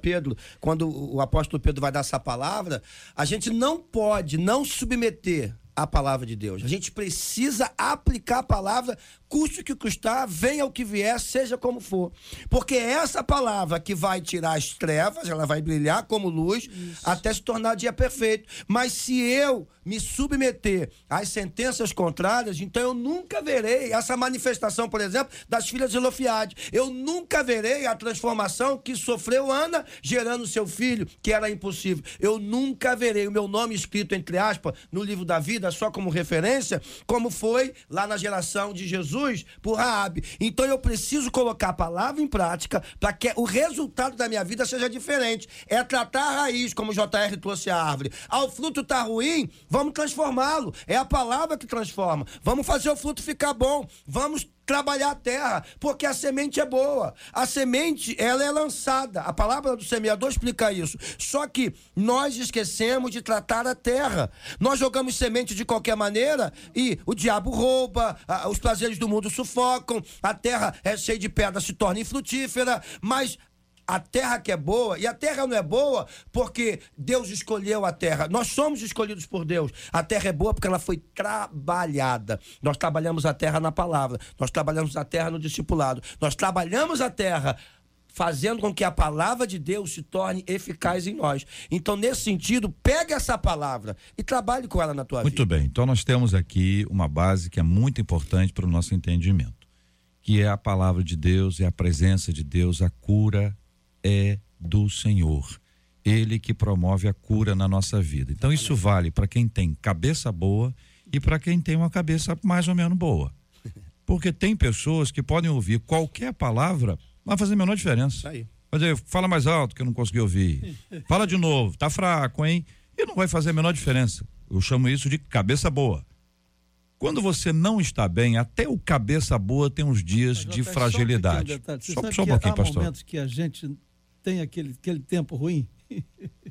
Pedro, quando o apóstolo Pedro vai dar essa palavra, a gente não pode não submeter a palavra de Deus. A gente precisa aplicar a palavra, custe o que custar, venha o que vier, seja como for. Porque é essa palavra que vai tirar as trevas, ela vai brilhar como luz, isso, até se tornar dia perfeito. Mas se eu me submeter às sentenças contrárias, então eu nunca verei essa manifestação, por exemplo, das filhas de Zelofeade. Eu nunca verei a transformação que sofreu Ana gerando seu filho, que era impossível. Eu nunca verei o meu nome escrito, entre aspas, no livro da vida, só como referência, como foi lá na geração de Jesus por Raabe. Então eu preciso colocar a palavra em prática para que o resultado da minha vida seja diferente. É tratar a raiz, como o JR trouxe a árvore. O fruto está ruim, vamos transformá-lo. É a palavra que transforma. Vamos fazer o fruto ficar bom. Vamos trabalhar a terra, porque a semente é boa. A semente, ela é lançada. A palavra do semeador explica isso. Só que nós esquecemos de tratar a terra. Nós jogamos semente de qualquer maneira e o diabo rouba, os prazeres do mundo sufocam, a terra é cheia de pedra, se torna infrutífera, mas a terra que é boa, e a terra não é boa porque Deus escolheu a terra. Nós somos escolhidos por Deus. A terra é boa porque ela foi trabalhada. Nós trabalhamos a terra na palavra. Nós trabalhamos a terra no discipulado. Nós trabalhamos a terra fazendo com que a palavra de Deus se torne eficaz em nós. Então, nesse sentido, pegue essa palavra e trabalhe com ela na tua vida. Muito bem. Então, nós temos aqui uma base que é muito importante para o nosso entendimento, que é a palavra de Deus, é a presença de Deus, a cura é do Senhor, Ele que promove a cura na nossa vida. Então isso vale para quem tem cabeça boa e para quem tem uma cabeça mais ou menos boa, porque tem pessoas que podem ouvir qualquer palavra, mas fazer a menor diferença. Vai dizer: fala mais alto que eu não consegui ouvir, fala de novo, tá fraco, hein? E não vai fazer a menor diferença. Eu chamo isso de cabeça boa. Quando você não está bem, até o cabeça boa tem uns dias de fragilidade. Só um pouquinho, pastor. Há momentos que a gente tem aquele tempo ruim.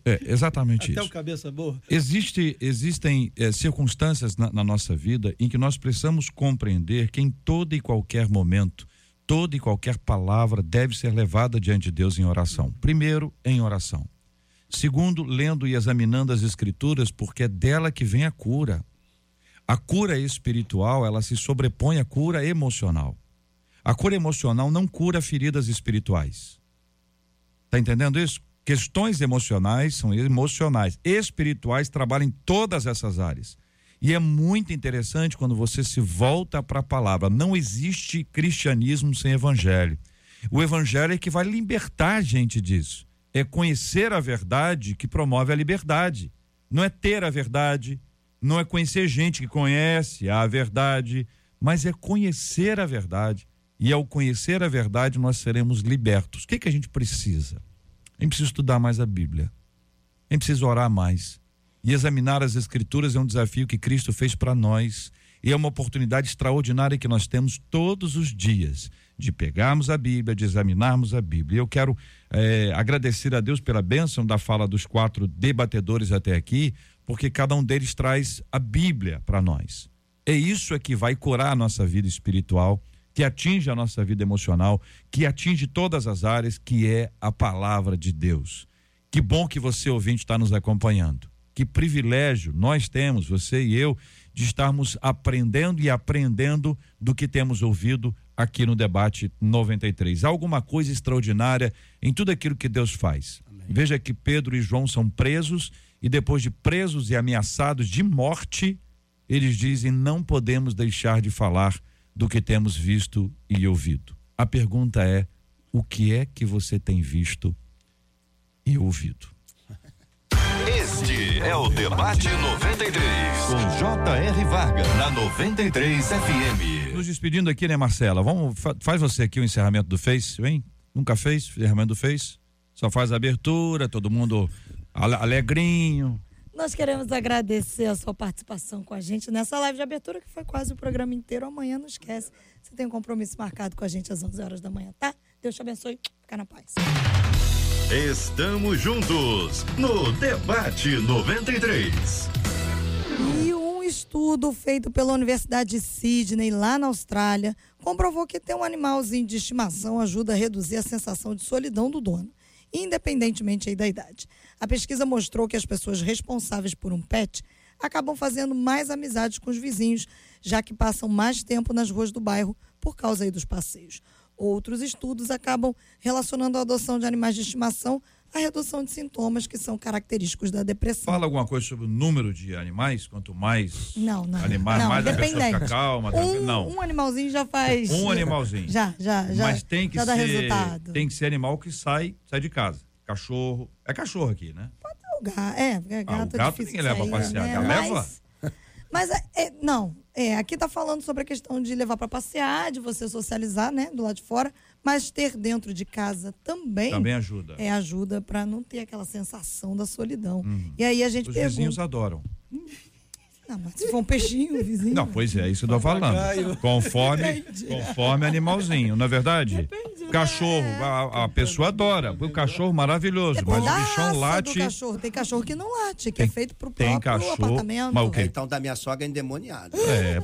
É, exatamente isso. Até o cabeça boa. Existem circunstâncias na nossa vida em que nós precisamos compreender que em todo e qualquer momento, toda e qualquer palavra deve ser levada diante de Deus em oração. Primeiro, em oração. Segundo, lendo e examinando as Escrituras, porque é dela que vem a cura. A cura espiritual, ela se sobrepõe à cura emocional. A cura emocional não cura feridas espirituais. Está entendendo isso? Questões emocionais são emocionais. Espirituais trabalham em todas essas áreas. E é muito interessante quando você se volta para a palavra. Não existe cristianismo sem evangelho. O evangelho é que vai libertar a gente disso. É conhecer a verdade que promove a liberdade. Não é ter a verdade, não é conhecer gente que conhece a verdade, mas é conhecer a verdade. E ao conhecer a verdade, nós seremos libertos. O que que a gente precisa? A gente precisa estudar mais a Bíblia. A gente precisa orar mais. E examinar as Escrituras é um desafio que Cristo fez para nós. E é uma oportunidade extraordinária que nós temos todos os dias de pegarmos a Bíblia, de examinarmos a Bíblia. E eu quero agradecer a Deus pela bênção da fala dos 4 debatedores até aqui, porque cada um deles traz a Bíblia para nós. É isso que vai curar a nossa vida espiritual que atinge a nossa vida emocional, que atinge todas as áreas, que é a palavra de Deus. Que bom que você, ouvinte, está nos acompanhando. Que privilégio nós temos, você e eu, de estarmos aprendendo e aprendendo do que temos ouvido aqui no Debate 93. Há alguma coisa extraordinária em tudo aquilo que Deus faz. Amém. Veja que Pedro e João são presos e depois de presos e ameaçados de morte, eles dizem: não podemos deixar de falar do que temos visto e ouvido. A pergunta é: o que é que você tem visto e ouvido? Este é o Debate 93, com JR Vargas, na 93 FM. Nos despedindo aqui, né, Marcela? Vamos, faz você aqui o encerramento do Face, hein? Nunca fez encerramento do Face? Só faz a abertura, todo mundo alegrinho. Nós queremos agradecer a sua participação com a gente nessa live de abertura, que foi quase o programa inteiro. Amanhã, não esquece, você tem um compromisso marcado com a gente às 11 horas da manhã, tá? Deus te abençoe, fica na paz. Estamos juntos no Debate 93. E um estudo feito pela Universidade de Sydney, lá na Austrália, comprovou que ter um animalzinho de estimação ajuda a reduzir a sensação de solidão do dono, independentemente aí da idade. A pesquisa mostrou que as pessoas responsáveis por um pet acabam fazendo mais amizades com os vizinhos, já que passam mais tempo nas ruas do bairro por causa aí dos passeios. Outros estudos acabam relacionando a adoção de animais de estimação à redução de sintomas que são característicos da depressão. Fala alguma coisa sobre o número de animais? Quanto mais animais, mais a pessoa fica calma. Um animalzinho já faz... Um animalzinho. Já. Mas tem que dá resultado. Tem que ser animal que sai de casa. Cachorro. É cachorro aqui, né? Pode ter o gato. Gato é gato ninguém leva pra passear. Né? Leva? Aqui tá falando sobre a questão de levar para passear, de você socializar, né, do lado de fora, mas ter dentro de casa também ajuda. Ajuda para não ter aquela sensação da solidão. E aí a gente pergunta... Os vizinhos adoram. Não, mas se for um peixinho, o vizinho... Não, pois é, isso eu tô falando. Conforme animalzinho, não é verdade? Depende, cachorro, a pessoa adora. O cachorro maravilhoso, mas o bichão late... Cachorro. Tem cachorro que não late, que é feito pro próprio apartamento. Mas o quê? Então, da minha sogra, é endemoniado.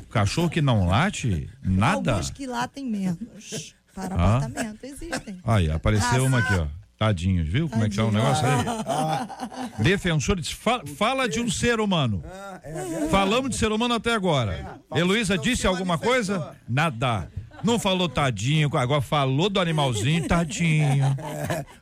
Cachorro que não late, nada. Alguns que latem menos para apartamento, existem. Aí, apareceu uma aqui, ó. Tadinhos, viu? Como é que tá o negócio aí? Defensores, fala de um ser humano. Falamos de ser humano até agora. Heloísa disse alguma coisa? Nada. Não falou tadinho, agora falou do animalzinho, tadinho.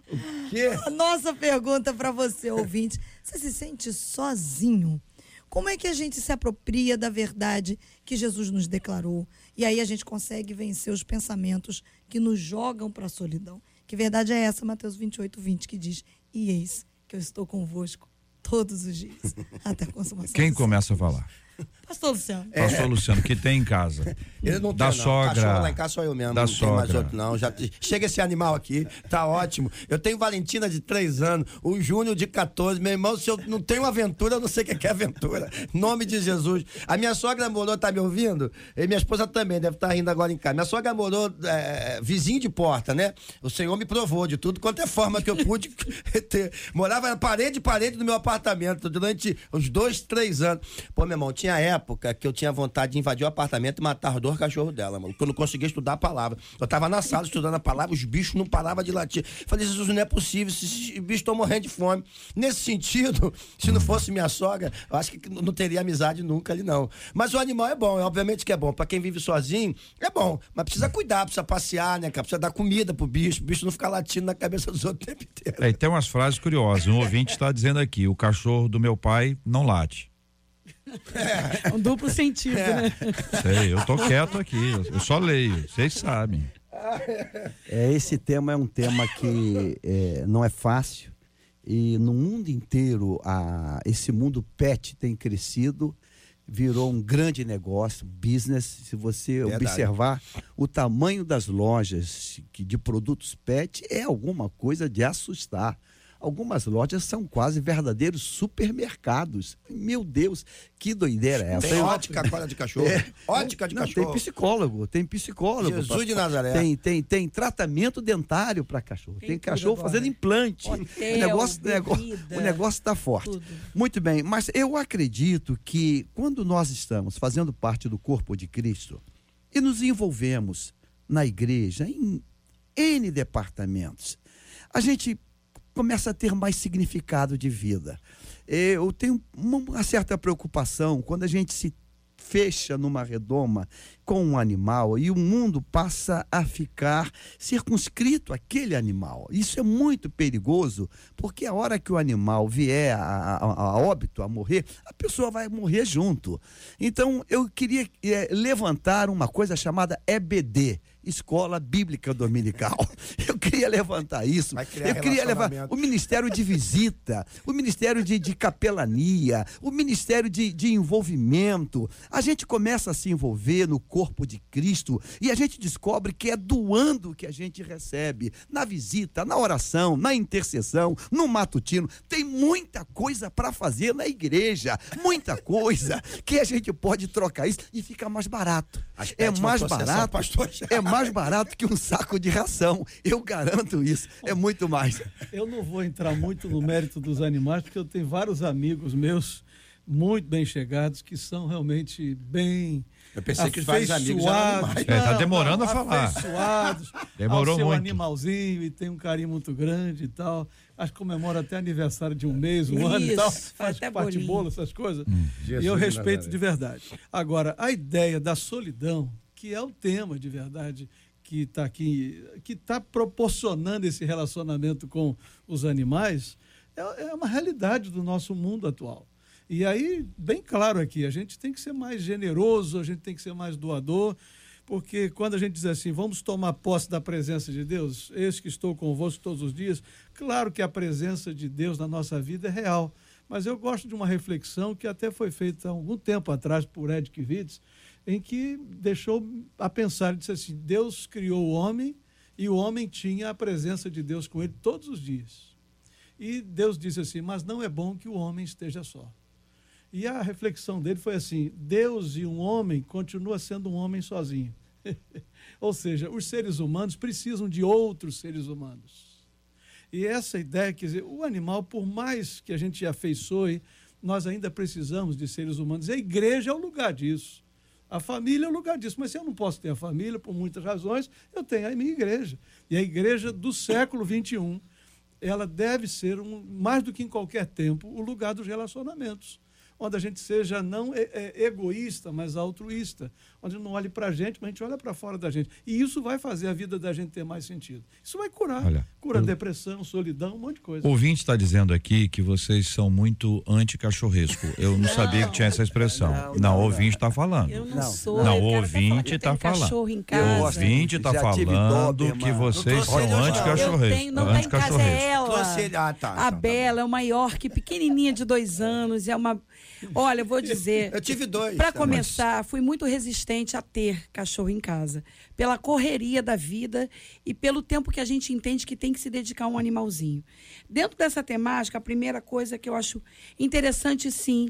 O quê? A nossa pergunta para você, ouvinte: você se sente sozinho? Como é que a gente se apropria da verdade que Jesus nos declarou? E aí a gente consegue vencer os pensamentos que nos jogam para a solidão. Que verdade é essa, Mateus 28:20, que diz: e eis que eu estou convosco todos os dias, até a consumação. Quem começa a falar? Pastor Luciano. Pastor Luciano, que tem em casa. Ele não tem, da sogra. Cachorro lá em casa só eu mesmo, da não sogra. Tem mais outro não. Já, chega esse animal aqui, tá ótimo. Eu tenho Valentina de 3 anos, o Júnior de 14, meu irmão, se eu não tenho aventura, eu não sei o que é aventura. Nome de Jesus. A minha sogra morou, tá me ouvindo? E minha esposa também, deve estar rindo agora em casa. Minha sogra morou vizinho de porta, né? O Senhor me provou de tudo quanto é forma que eu pude ter. Morava na parede do meu apartamento durante uns 2-3 anos. Pô, meu irmão, tinha época que eu tinha vontade de invadir o apartamento e matar os 2 cachorros dela, mano, porque eu não conseguia estudar a palavra. Eu tava na sala estudando a palavra, os bichos não paravam de latir. Falei, Jesus, não é possível, esses bichos estão morrendo de fome. Nesse sentido, se não fosse minha sogra, eu acho que não teria amizade nunca ali, não. Mas o animal é bom, obviamente que é bom. Pra quem vive sozinho, é bom, mas precisa cuidar, precisa passear, né, cara? Precisa dar comida pro bicho, o bicho não ficar latindo na cabeça dos outros o tempo inteiro. E tem umas frases curiosas. Um ouvinte está dizendo aqui: o cachorro do meu pai não late. É um duplo sentido, né? Sei, eu tô quieto aqui, eu só leio, vocês sabem. Esse tema é um tema que não é fácil, e no mundo inteiro esse mundo pet tem crescido, virou um grande negócio, business. Se você observar o tamanho das lojas de produtos pet, é alguma coisa de assustar. Algumas lojas são quase verdadeiros supermercados. Meu Deus, que doideira é essa? Tem ótica agora de cachorro. Ótica de cachorro. Tem psicólogo. Jesus de Nazaré. Tem tratamento dentário para cachorro. Tem cachorro fazendo implante. O negócio tá forte. Tudo. Muito bem, mas eu acredito que quando nós estamos fazendo parte do corpo de Cristo e nos envolvemos na igreja, em N departamentos, a gente começa a ter mais significado de vida. Eu tenho uma certa preocupação quando a gente se fecha numa redoma com um animal e o mundo passa a ficar circunscrito àquele animal. Isso é muito perigoso, porque a hora que o animal vier a óbito, a morrer, a pessoa vai morrer junto. Então, eu queria levantar uma coisa chamada EBD, Escola Bíblica Dominical. Eu queria levantar isso. Eu queria levantar o Ministério de Visita, o Ministério de Capelania, o Ministério de Envolvimento. A gente começa a se envolver no corpo de Cristo e a gente descobre que é doando que a gente recebe. Na visita, na oração, na intercessão, no matutino. Tem muita coisa para fazer na igreja. Muita coisa que a gente pode trocar isso e fica mais barato. É mais barato, pastor. É mais barato que um saco de ração, eu garanto isso, é muito mais. Eu não vou entrar muito no mérito dos animais, porque eu tenho vários amigos meus, muito bem chegados, que são realmente bem eu pensei que vários amigos eram animais. Tá demorando a falar. Demorou muito. Ao seu animalzinho, e tem um carinho muito grande e tal. Acho que comemora até aniversário de um mês, um ano e tal. Faz até bolo, essas coisas. E eu respeito de verdade. Agora, a ideia da solidão, que é o tema de verdade que está aqui, que está proporcionando esse relacionamento com os animais, é uma realidade do nosso mundo atual. E aí, bem claro aqui, a gente tem que ser mais generoso, a gente tem que ser mais doador, porque quando a gente diz assim, vamos tomar posse da presença de Deus, eis que estou convosco todos os dias, claro que a presença de Deus na nossa vida é real. Mas eu gosto de uma reflexão que até foi feita há algum tempo atrás por Ed Kivitz, em que deixou a pensar, disse assim, Deus criou o homem e o homem tinha a presença de Deus com ele todos os dias. E Deus disse assim, mas não é bom que o homem esteja só. E a reflexão dele foi assim, Deus e um homem continua sendo um homem sozinho. Ou seja, os seres humanos precisam de outros seres humanos. E essa ideia, quer dizer, o animal, por mais que a gente afeiçoe, nós ainda precisamos de seres humanos. E a igreja é o lugar disso. A família é o lugar disso, mas se eu não posso ter a família, por muitas razões, eu tenho a minha igreja. E a igreja do século XXI, ela deve ser, mais do que em qualquer tempo, o lugar dos relacionamentos, onde a gente seja não egoísta, mas altruísta, onde não olhe para a gente, mas a gente olha para fora da gente. E isso vai fazer a vida da gente ter mais sentido. Isso vai curar. Olha, cura depressão, solidão, um monte de coisa. O ouvinte está dizendo aqui que vocês são muito anti-cachorresco. Eu não sabia que tinha essa expressão. Não, o ouvinte está falando. Eu não sou. Não, o ouvinte está falando. O ouvinte está falando que vocês são anti-cachorresco. Não está em casa, é ela. A Bela é uma York pequenininha de 2 anos, é uma... Olha, eu vou dizer... Eu tive 2. Para começar, fui muito resistente a ter cachorro em casa. Pela correria da vida e pelo tempo que a gente entende que tem que se dedicar a um animalzinho. Dentro dessa temática, a primeira coisa que eu acho interessante, sim,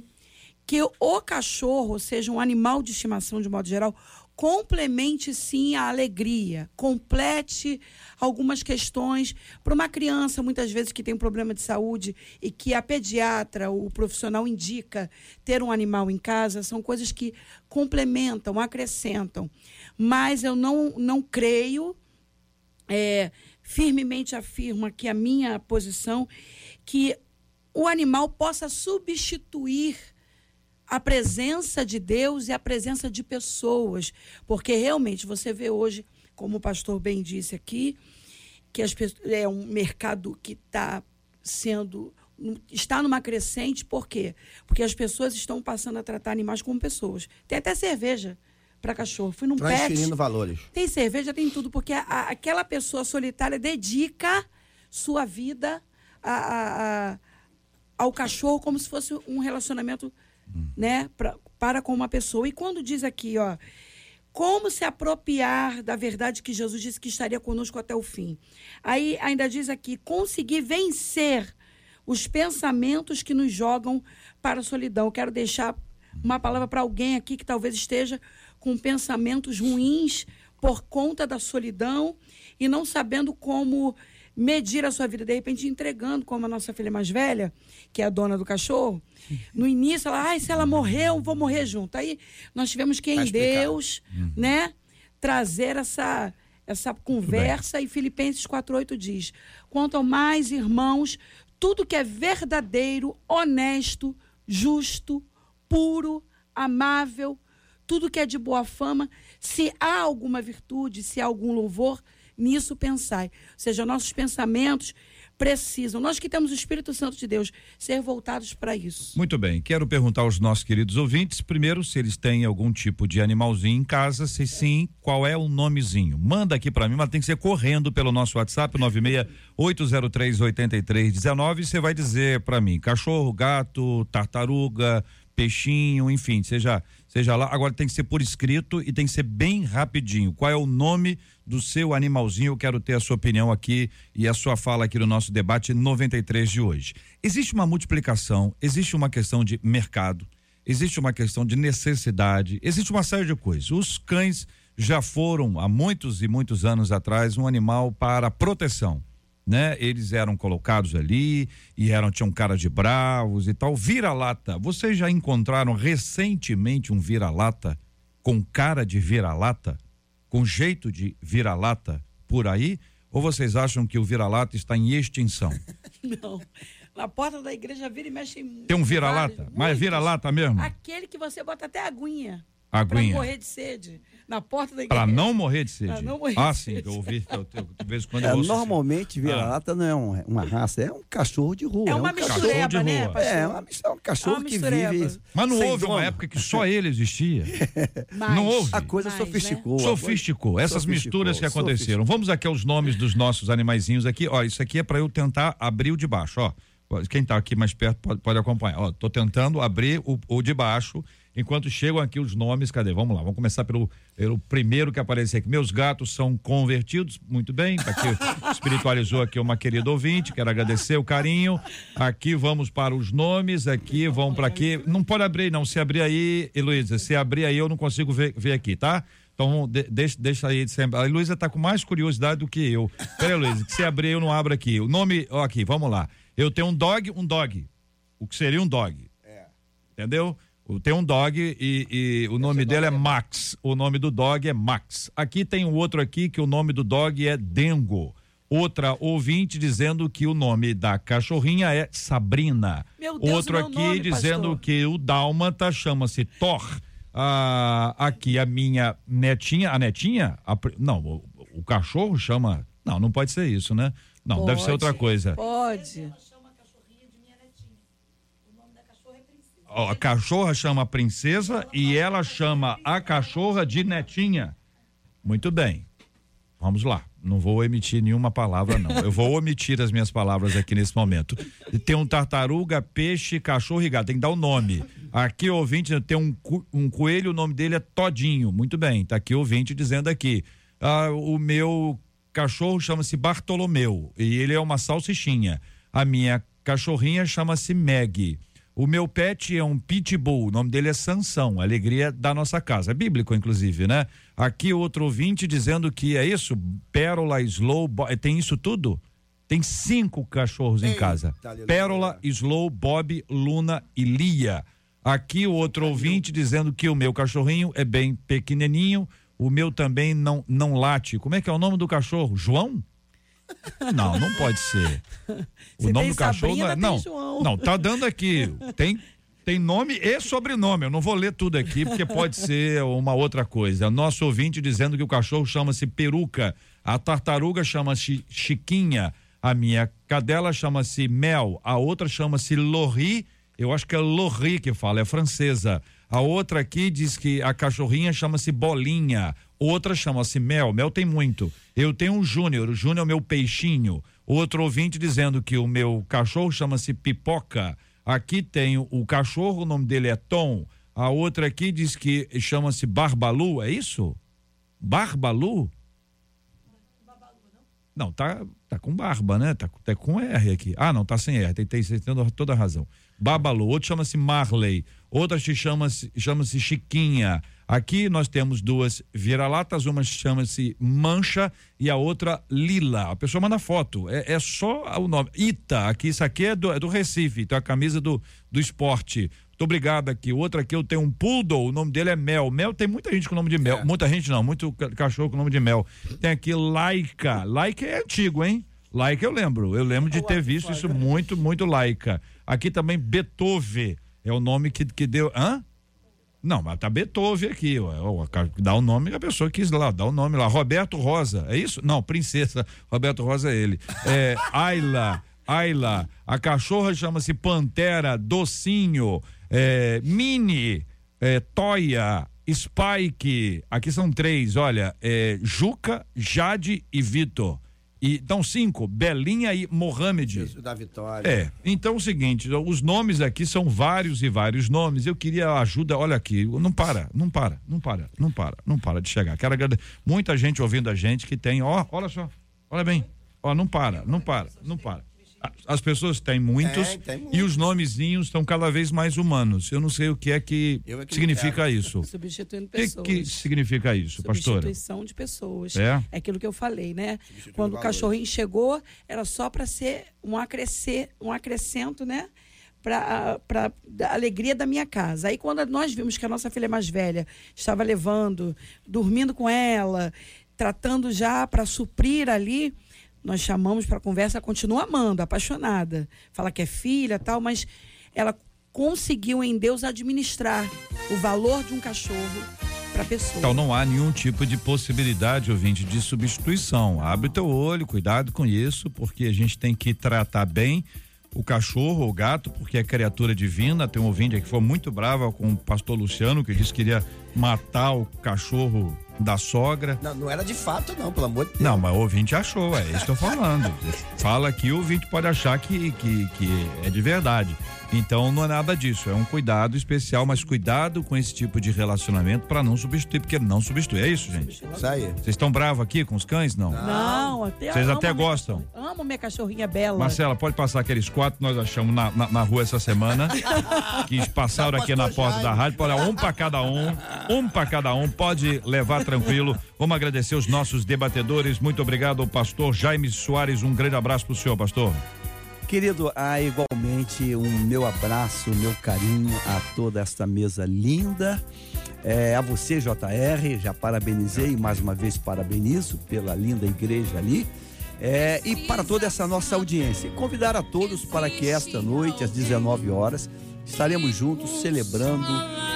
que o cachorro, ou seja, um animal de estimação de modo geral, complemente, sim, a alegria, complete algumas questões. Para uma criança, muitas vezes, que tem um problema de saúde e que a pediatra, o profissional indica ter um animal em casa, são coisas que complementam, acrescentam. Mas eu não creio, firmemente afirmo aqui a minha posição, que o animal possa substituir a presença de Deus e a presença de pessoas, porque realmente você vê hoje, como o pastor bem disse aqui, que as pessoas, é um mercado que está numa crescente. Por quê? Porque as pessoas estão passando a tratar animais como pessoas. Tem até cerveja para cachorro, fui num pet. Transferindo valores. Tem cerveja, tem tudo, porque aquela pessoa solitária dedica sua vida ao cachorro como se fosse um relacionamento, né, para com uma pessoa. E quando diz aqui, ó, como se apropriar da verdade que Jesus disse que estaria conosco até o fim. Aí ainda diz aqui, conseguir vencer os pensamentos que nos jogam para a solidão. Eu quero deixar uma palavra para alguém aqui que talvez esteja com pensamentos ruins por conta da solidão e não sabendo como medir a sua vida, de repente entregando, como a nossa filha mais velha, que é a dona do cachorro. No início, ela, se ela morreu, eu vou morrer junto. Aí nós tivemos que, em Deus, né, trazer essa, essa conversa. E Filipenses 4:8 diz: quanto ao mais, irmãos, tudo que é verdadeiro, honesto, justo, puro, amável, tudo que é de boa fama, se há alguma virtude, se há algum louvor, nisso pensai. Ou seja, nossos pensamentos precisam, nós que temos o Espírito Santo de Deus, ser voltados para isso. Muito bem, quero perguntar aos nossos queridos ouvintes, primeiro, se eles têm algum tipo de animalzinho em casa, se sim, qual é o nomezinho? Manda aqui para mim, mas tem que ser correndo pelo nosso WhatsApp, 968038319, você vai dizer para mim, cachorro, gato, tartaruga, peixinho, enfim, seja lá. Agora tem que ser por escrito e tem que ser bem rapidinho. Qual é o nome do seu animalzinho? Eu quero ter a sua opinião aqui e a sua fala aqui no nosso debate 93 de hoje. Existe uma multiplicação, existe uma questão de mercado, existe uma questão de necessidade, existe uma série de coisas. Os cães já foram, há muitos e muitos anos atrás, um animal para proteção, né? Eles eram colocados ali e tinham cara de bravos e tal. Vira-lata, vocês já encontraram recentemente um vira-lata com cara de vira-lata, com jeito de vira-lata por aí? Ou vocês acham que o vira-lata está em extinção? Não, na porta da igreja vira e mexe muito. Tem um vira-lata, mas vira-lata mesmo? Aquele que você bota até aguinha. Para não morrer de sede, na porta da igreja. Para não morrer de sede. Sim, eu ouvi. De vez em quando eu ouço. Normalmente, vira-lata não é uma raça, é um cachorro de rua. É uma mistureba, né? É um cachorro que vive. Mas não houve uma época que só ele existia. Não houve. A coisa sofisticou. Sofisticou. Essas misturas que aconteceram. Vamos aqui aos nomes dos nossos animaizinhos aqui. Ó, isso aqui é para eu tentar abrir o de baixo, ó. Quem está aqui mais perto pode acompanhar. Ó, tô tentando abrir o de baixo. Enquanto chegam aqui os nomes, cadê? Vamos lá, vamos começar pelo primeiro que aparecer aqui. Meus gatos são convertidos, muito bem, aqui espiritualizou aqui uma querida ouvinte, quero agradecer o carinho. Aqui vamos para os nomes, aqui vão para aqui. Não pode abrir não, se abrir aí, Heloísa, se abrir aí eu não consigo ver aqui, tá? Então deixa aí sempre. A Heloísa tá com mais curiosidade do que eu. Peraí, Heloísa, que se abrir eu não abro aqui. O nome, ó aqui, vamos lá. Eu tenho um dog, o que seria um dog, entendeu? Tem um dog e o nome dele é Max. O nome do dog é Max. Aqui tem um outro aqui que o nome do dog é Dengo. Outra ouvinte dizendo que o nome da cachorrinha é Sabrina. Meu Deus, outro aqui nome, dizendo, pastor, que o dálmata chama-se Thor. Ah, aqui a minha netinha, o cachorro chama... Não, não pode ser isso, né? Não, pode, deve ser outra coisa. Pode. A cachorra chama princesa e ela chama a cachorra de netinha. Muito bem. Vamos lá. Não vou emitir nenhuma palavra, não. Eu vou omitir as minhas palavras aqui nesse momento. Tem um tartaruga, peixe, cachorro e gato. Tem que dar o nome. Aqui, ouvinte, tem um coelho, o nome dele é Todinho. Muito bem. Tá aqui, ouvinte, dizendo aqui. Ah, o meu cachorro chama-se Bartolomeu e ele é uma salsichinha. A minha cachorrinha chama-se Maggie. O meu pet é um pitbull, o nome dele é Sansão, alegria da nossa casa. É bíblico, inclusive, né? Aqui outro ouvinte dizendo que é isso, Pérola, Slow Bob, tem isso tudo? Tem 5 cachorros em casa. Pérola, Slow Bob, Luna e Lia. Aqui outro ouvinte dizendo que o meu cachorrinho é bem pequenininho, o meu também não late. Como é que é o nome do cachorro? João? Não, não pode ser. O se nome do cachorro Sabrina, não, tá dando aqui. Tem nome e sobrenome. Eu não vou ler tudo aqui porque pode ser uma outra coisa. Nosso ouvinte dizendo que o cachorro chama-se Peruca, a tartaruga chama-se Chiquinha, a minha cadela chama-se Mel, a outra chama-se Lori. Eu acho que é Lori que fala, é francesa. A outra aqui diz que a cachorrinha chama-se Bolinha. Outra chama-se Mel tem muito. Eu tenho um Júnior, o Júnior é o meu peixinho. Outro ouvinte dizendo que o meu cachorro chama-se Pipoca. Aqui tenho o cachorro, o nome dele é Tom. A outra aqui diz que chama-se Barbalu, é isso? Barbalu? Não, tá com barba, né? Tá com R aqui. Ah, não, tá sem R, tem toda a razão. Babalu, outro chama-se Marley, outra chama-se Chiquinha. Aqui nós temos 2 vira-latas, uma chama-se Mancha e a outra Lila. A pessoa manda foto, é só o nome. Ita, aqui, isso aqui é do Recife, então a camisa do esporte. Muito obrigado aqui. Outra aqui, eu tenho um poodle, o nome dele é Mel. Mel, tem muita gente com o nome de Mel. É. Muita gente não, muito cachorro com o nome de Mel. Tem aqui Laica. Laica é antigo, hein? Laica eu lembro. Eu lembro de ter visto isso muito, muito Laica. Aqui também Beethoven. É o nome que deu. Hã? Não, mas tá Beethoven aqui. Dá o nome, a pessoa quis lá, dá o nome lá. Roberto Rosa, é isso? Não, Princesa. Roberto Rosa é ele. É, Ayla. Ayla, a cachorra chama-se Pantera, Docinho, Mini, Toia, Spike, aqui são 3, olha, Juca, Jade e Vitor. Então 5, Belinha e Mohamed. Isso da Vitória. É, então é o seguinte, os nomes aqui são vários e vários nomes, eu queria ajuda, olha aqui, não para de chegar. Quero agradecer, muita gente ouvindo a gente que tem, olha só, olha bem, não para. As pessoas têm muitos, e os nomezinhos estão cada vez mais humanos. Eu não sei o que é que significa isso. Substituindo pessoas. O que significa isso, pastora? Substituição de pessoas. É aquilo que eu falei, né? Quando o cachorrinho chegou, era só para ser um acrescento, né? Para a alegria da minha casa. Aí quando nós vimos que a nossa filha mais velha estava levando, dormindo com ela, tratando já para suprir ali, nós chamamos para conversa, continua amando, apaixonada, fala que é filha tal, mas ela conseguiu em Deus administrar o valor de um cachorro para a pessoa. Então não há nenhum tipo de possibilidade, ouvinte, de substituição. Abre o teu olho, cuidado com isso, porque a gente tem que tratar bem o cachorro, o gato, porque é criatura divina. Tem um ouvinte aqui que foi muito brava com o pastor Luciano, que disse que queria matar o cachorro da sogra. Não, não era de fato não, pelo amor de Deus. Não, mas o ouvinte achou, é isso que eu tô falando. Fala que o ouvinte pode achar que é de verdade. Então não é nada disso, é um cuidado especial, mas cuidado com esse tipo de relacionamento para não substituir, porque não substitui, é isso, gente? Isso aí. Vocês estão bravos aqui com os cães, não? Não, até vocês até gostam. Amo minha cachorrinha Bela. Marcela, pode passar aqueles 4 que nós achamos na rua essa semana, que passaram aqui na porta da rádio, pode olhar um para cada um, pode levar tranquilo. Vamos agradecer os nossos debatedores, muito obrigado ao pastor Jaime Soares, um grande abraço pro senhor, pastor. Querido, igualmente o meu abraço, o meu carinho a toda esta mesa linda, a você, JR, já parabenizei, mais uma vez parabenizo pela linda igreja ali, e para toda essa nossa audiência, e convidar a todos para que esta noite, às 19 horas, estaremos juntos celebrando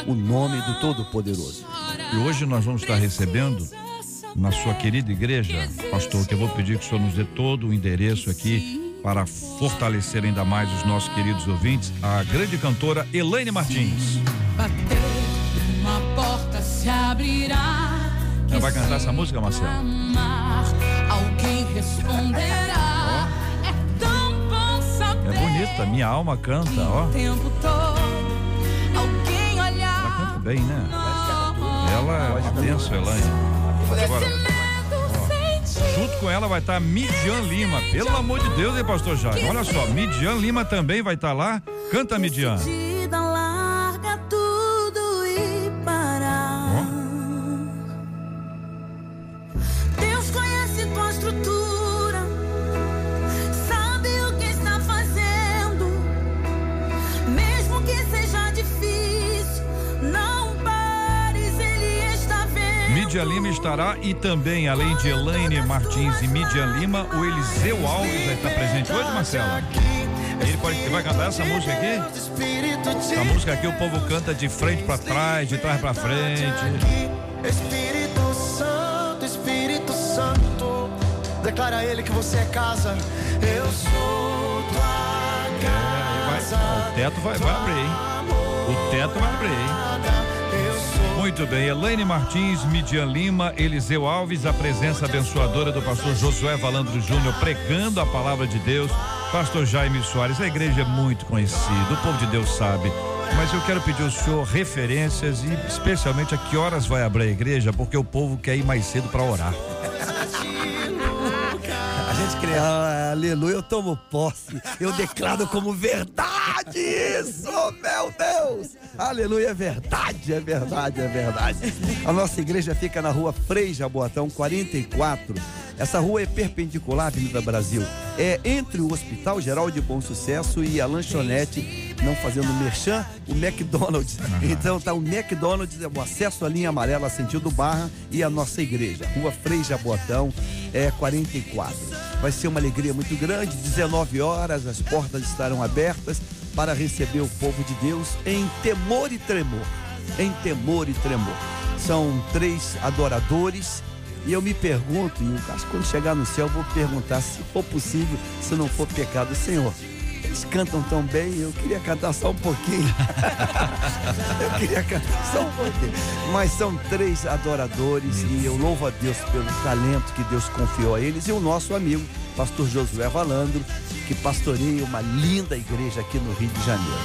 o nome do Todo-Poderoso. E hoje nós vamos estar recebendo na sua querida igreja, pastor, que eu vou pedir que o senhor nos dê todo o endereço aqui, para fortalecer ainda mais os nossos queridos ouvintes, a grande cantora Elaine Martins. Bater, uma porta se abrirá. Já vai cantar essa música, Marcelo? Alguém responderá. É tão bom saber. É bonita, minha alma canta, ó. O tempo todo, alguém olhar. Ela canta bem, né? Ela é intensa, Elaine. Agora, junto com ela vai estar Midian Lima, pelo amor de Deus, hein, pastor Jaime? Olha só, Midian Lima também vai estar lá, canta Midian. Larga tudo e parar. Deus conhece tua estrutura, sabe o que está fazendo, mesmo que seja difícil, não pares, ele está vendo. Midian Lima estará e também, além de Elaine Martins e Midian Lima, o Eliseu Alves vai estar presente hoje, Marcela. Ele vai cantar essa música aqui? Essa música aqui o povo canta de frente pra trás, de trás pra frente. Espírito Santo, declara a ele que você é casa. Eu sou tua casa. O teto vai abrir, hein? O teto vai abrir, hein? Muito bem, Elaine Martins, Midian Lima, Eliseu Alves, a presença abençoadora do pastor Josué Valandro Júnior, pregando a palavra de Deus, pastor Jaime Soares. A igreja é muito conhecida, o povo de Deus sabe, mas eu quero pedir ao senhor referências e especialmente a que horas vai abrir a igreja, porque o povo quer ir mais cedo para orar. A gente crê, aleluia, eu tomo posse, eu declaro como verdade isso, meu Deus, aleluia, é verdade. A nossa igreja fica na rua Freija Boatão 44, essa rua é perpendicular à Avenida Brasil, é entre o Hospital Geral de Bom Sucesso e a lanchonete não fazendo merchan, o McDonald's. Então tá o McDonald's, o acesso à linha amarela, sentido Barra, e a nossa igreja, Rua Freija Boatão, 44. Vai ser uma alegria muito grande, 19 horas, as portas estarão abertas para receber o povo de Deus em temor e tremor. Em temor e tremor. São 3 adoradores. E eu me pergunto, e acho que quando chegar no céu eu vou perguntar se for possível, se não for pecado. Senhor, eles cantam tão bem, eu queria cantar só um pouquinho. Eu queria cantar só um pouquinho. Mas são 3 adoradores e eu louvo a Deus pelo talento que Deus confiou a eles. E o nosso amigo, pastor Josué Valandro, que pastoreia uma linda igreja aqui no Rio de Janeiro.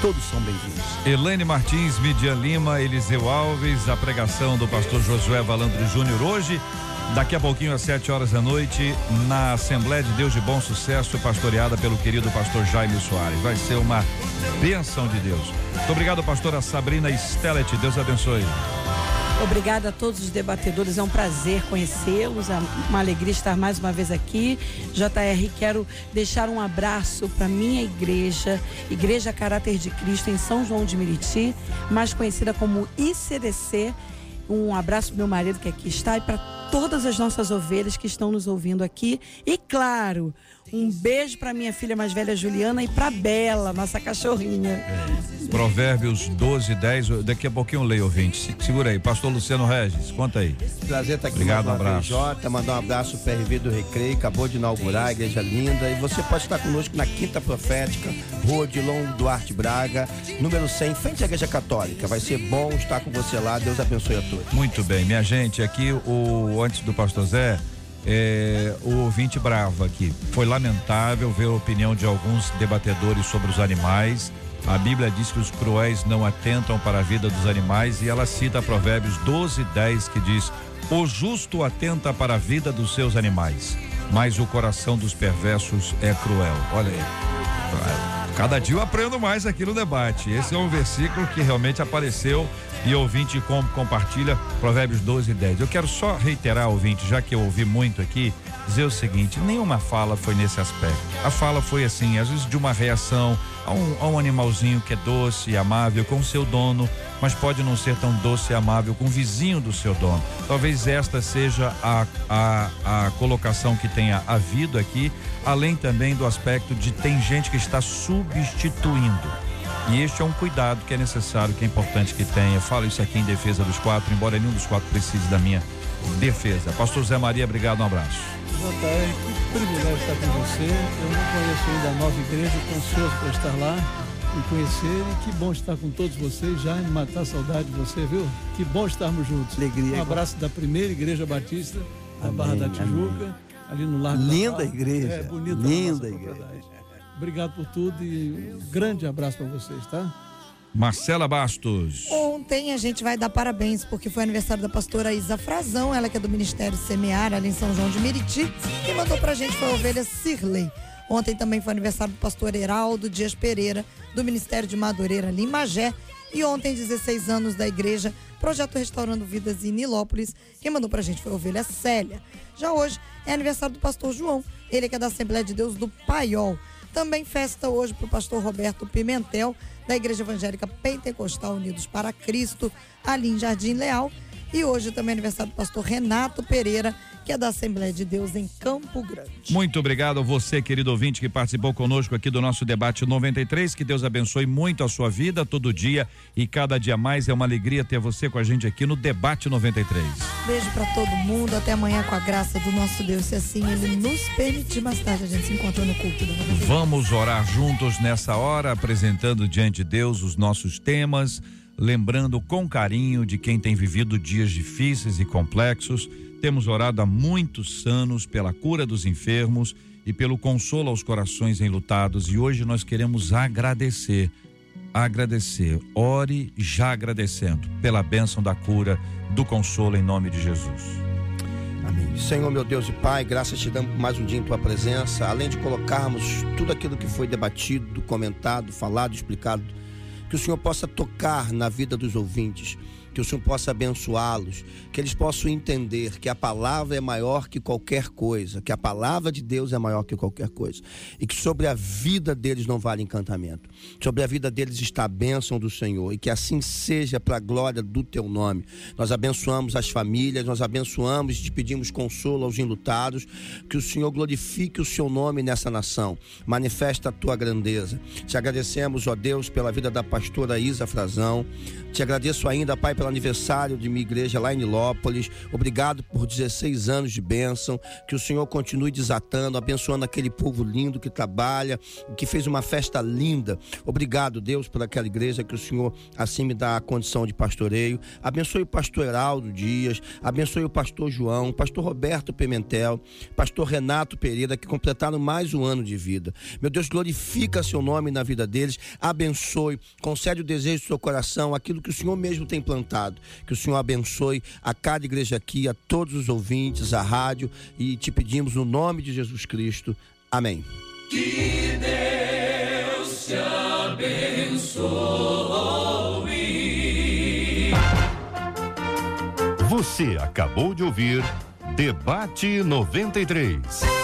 Todos são bem-vindos. Elaine Martins, Midian Lima, Eliseu Alves, a pregação do pastor Josué Valandro Júnior hoje, daqui a pouquinho às 7h, na Assembleia de Deus de Bom Sucesso, pastoreada pelo querido pastor Jaime Soares. Vai ser uma bênção de Deus. Muito obrigado, pastora Sabrina Stella, Deus abençoe. Obrigada a todos os debatedores, é um prazer conhecê-los, é uma alegria estar mais uma vez aqui. JR, quero deixar um abraço para minha igreja, Igreja Caráter de Cristo, em São João de Meriti, mais conhecida como ICDC. Um abraço pro meu marido que aqui está e para todas as nossas ovelhas que estão nos ouvindo aqui. E claro, um beijo para minha filha mais velha Juliana e para Bela, nossa cachorrinha. Provérbios 12:10, daqui a pouquinho eu leio, ouvinte. Segura aí, pastor Luciano Regis, conta aí. Prazer estar aqui. Obrigado, um abraço. PJ, mandar um abraço pro PRV do Recreio, acabou de inaugurar a igreja linda, e você pode estar conosco na Quinta Profética, Rua Odilon Duarte Braga, número 100, frente à igreja católica. Vai ser bom estar com você lá, Deus abençoe a todos. Muito bem, minha gente, aqui antes do pastor Zé, o ouvinte bravo aqui. Foi lamentável ver a opinião de alguns debatedores sobre os animais. A Bíblia diz que os cruéis não atentam para a vida dos animais, e ela cita Provérbios 12:10, que diz: o justo atenta para a vida dos seus animais, mas o coração dos perversos é cruel. Olha aí, cada dia eu aprendo mais aqui no debate. Esse é um versículo que realmente apareceu e ouvinte compartilha, Provérbios 12:10. Eu quero só reiterar, ouvinte, já que eu ouvi muito aqui, dizer o seguinte: nenhuma fala foi nesse aspecto. A fala foi assim, às vezes de uma reação a um animalzinho que é doce e amável com seu dono, mas pode não ser tão doce e amável com o vizinho do seu dono. Talvez esta seja a colocação que tenha havido aqui, além também do aspecto de tem gente que está substituindo. E este é um cuidado que é necessário, que é importante que tenha. Eu falo isso aqui em defesa dos 4, embora nenhum dos 4 precise da minha defesa. Pastor José Maria, obrigado, um abraço. Boa tarde, que privilégio estar com você. Eu não conheço ainda a nova igreja, estou ansioso para estar lá e conhecer, e que bom estar com todos vocês. Já me matar a saudade de você, viu? Que bom estarmos juntos. Alegria. Um abraço da primeira igreja batista, da Barra da Tijuca, ali no Largo. Linda igreja, é bonita, linda igreja. Obrigado por tudo e um grande abraço para vocês, tá? Marcela Bastos. Ontem a gente vai dar parabéns porque foi aniversário da pastora Isa Frazão, ela que é do Ministério Semear, ali em São João de Meriti. Quem mandou pra gente foi a ovelha Sirley. Ontem também foi aniversário do pastor Heraldo Dias Pereira, do Ministério de Madureira, ali em Magé. E ontem, 16 anos da igreja Projeto Restaurando Vidas em Nilópolis. Quem mandou pra gente foi a ovelha Célia. Já hoje é aniversário do pastor João, ele que é da Assembleia de Deus do Paiol. Também festa hoje para o pastor Roberto Pimentel, da Igreja Evangélica Pentecostal Unidos para Cristo, ali em Jardim Leal. E hoje também é aniversário do pastor Renato Pereira, que é da Assembleia de Deus em Campo Grande. Muito obrigado a você, querido ouvinte, que participou conosco aqui do nosso debate 93. Que Deus abençoe muito a sua vida, todo dia e cada dia mais. É uma alegria ter você com a gente aqui no debate 93. Beijo para todo mundo, até amanhã com a graça do nosso Deus, se assim ele nos permitir. Mais tarde a gente se encontra no culto do 93. Vamos orar juntos nessa hora, apresentando diante de Deus os nossos temas, lembrando com carinho de quem tem vivido dias difíceis e complexos. Temos orado a muitos sanos pela cura dos enfermos e pelo consolo aos corações enlutados, e hoje nós queremos agradecer, ore já agradecendo pela bênção da cura, do consolo, em nome de Jesus. Amém. Senhor, meu Deus e Pai, graças te damos por mais um dia em tua presença, além de colocarmos tudo aquilo que foi debatido, comentado, falado, explicado, que o Senhor possa tocar na vida dos ouvintes, que o Senhor possa abençoá-los, que eles possam entender que a palavra é maior que qualquer coisa, que a palavra de Deus é maior que qualquer coisa, e que sobre a vida deles não vale encantamento, sobre a vida deles está a bênção do Senhor, e que assim seja para a glória do teu nome. Nós abençoamos as famílias, nós abençoamos e te pedimos consolo aos enlutados, que o Senhor glorifique o seu nome nessa nação, manifesta a tua grandeza. Te agradecemos, ó Deus, pela vida da pastora Isa Frazão. Te agradeço ainda, Pai, pelo aniversário de minha igreja lá em Nilópolis. Obrigado por 16 anos de bênção. Que o Senhor continue desatando, abençoando aquele povo lindo que trabalha, que fez uma festa linda. Obrigado, Deus, por aquela igreja, que o Senhor assim me dá a condição de pastoreio. Abençoe o pastor Heraldo Dias, abençoe o pastor João, pastor Roberto Pimentel, pastor Renato Pereira, que completaram mais um ano de vida. Meu Deus, glorifica seu nome na vida deles, abençoe, concede o desejo do seu coração, aquilo que o Senhor mesmo tem plantado. Que o Senhor abençoe a cada igreja aqui, a todos os ouvintes, a rádio, e te pedimos no nome de Jesus Cristo. Amém. Que Deus te abençoe. Você acabou de ouvir Debate 93.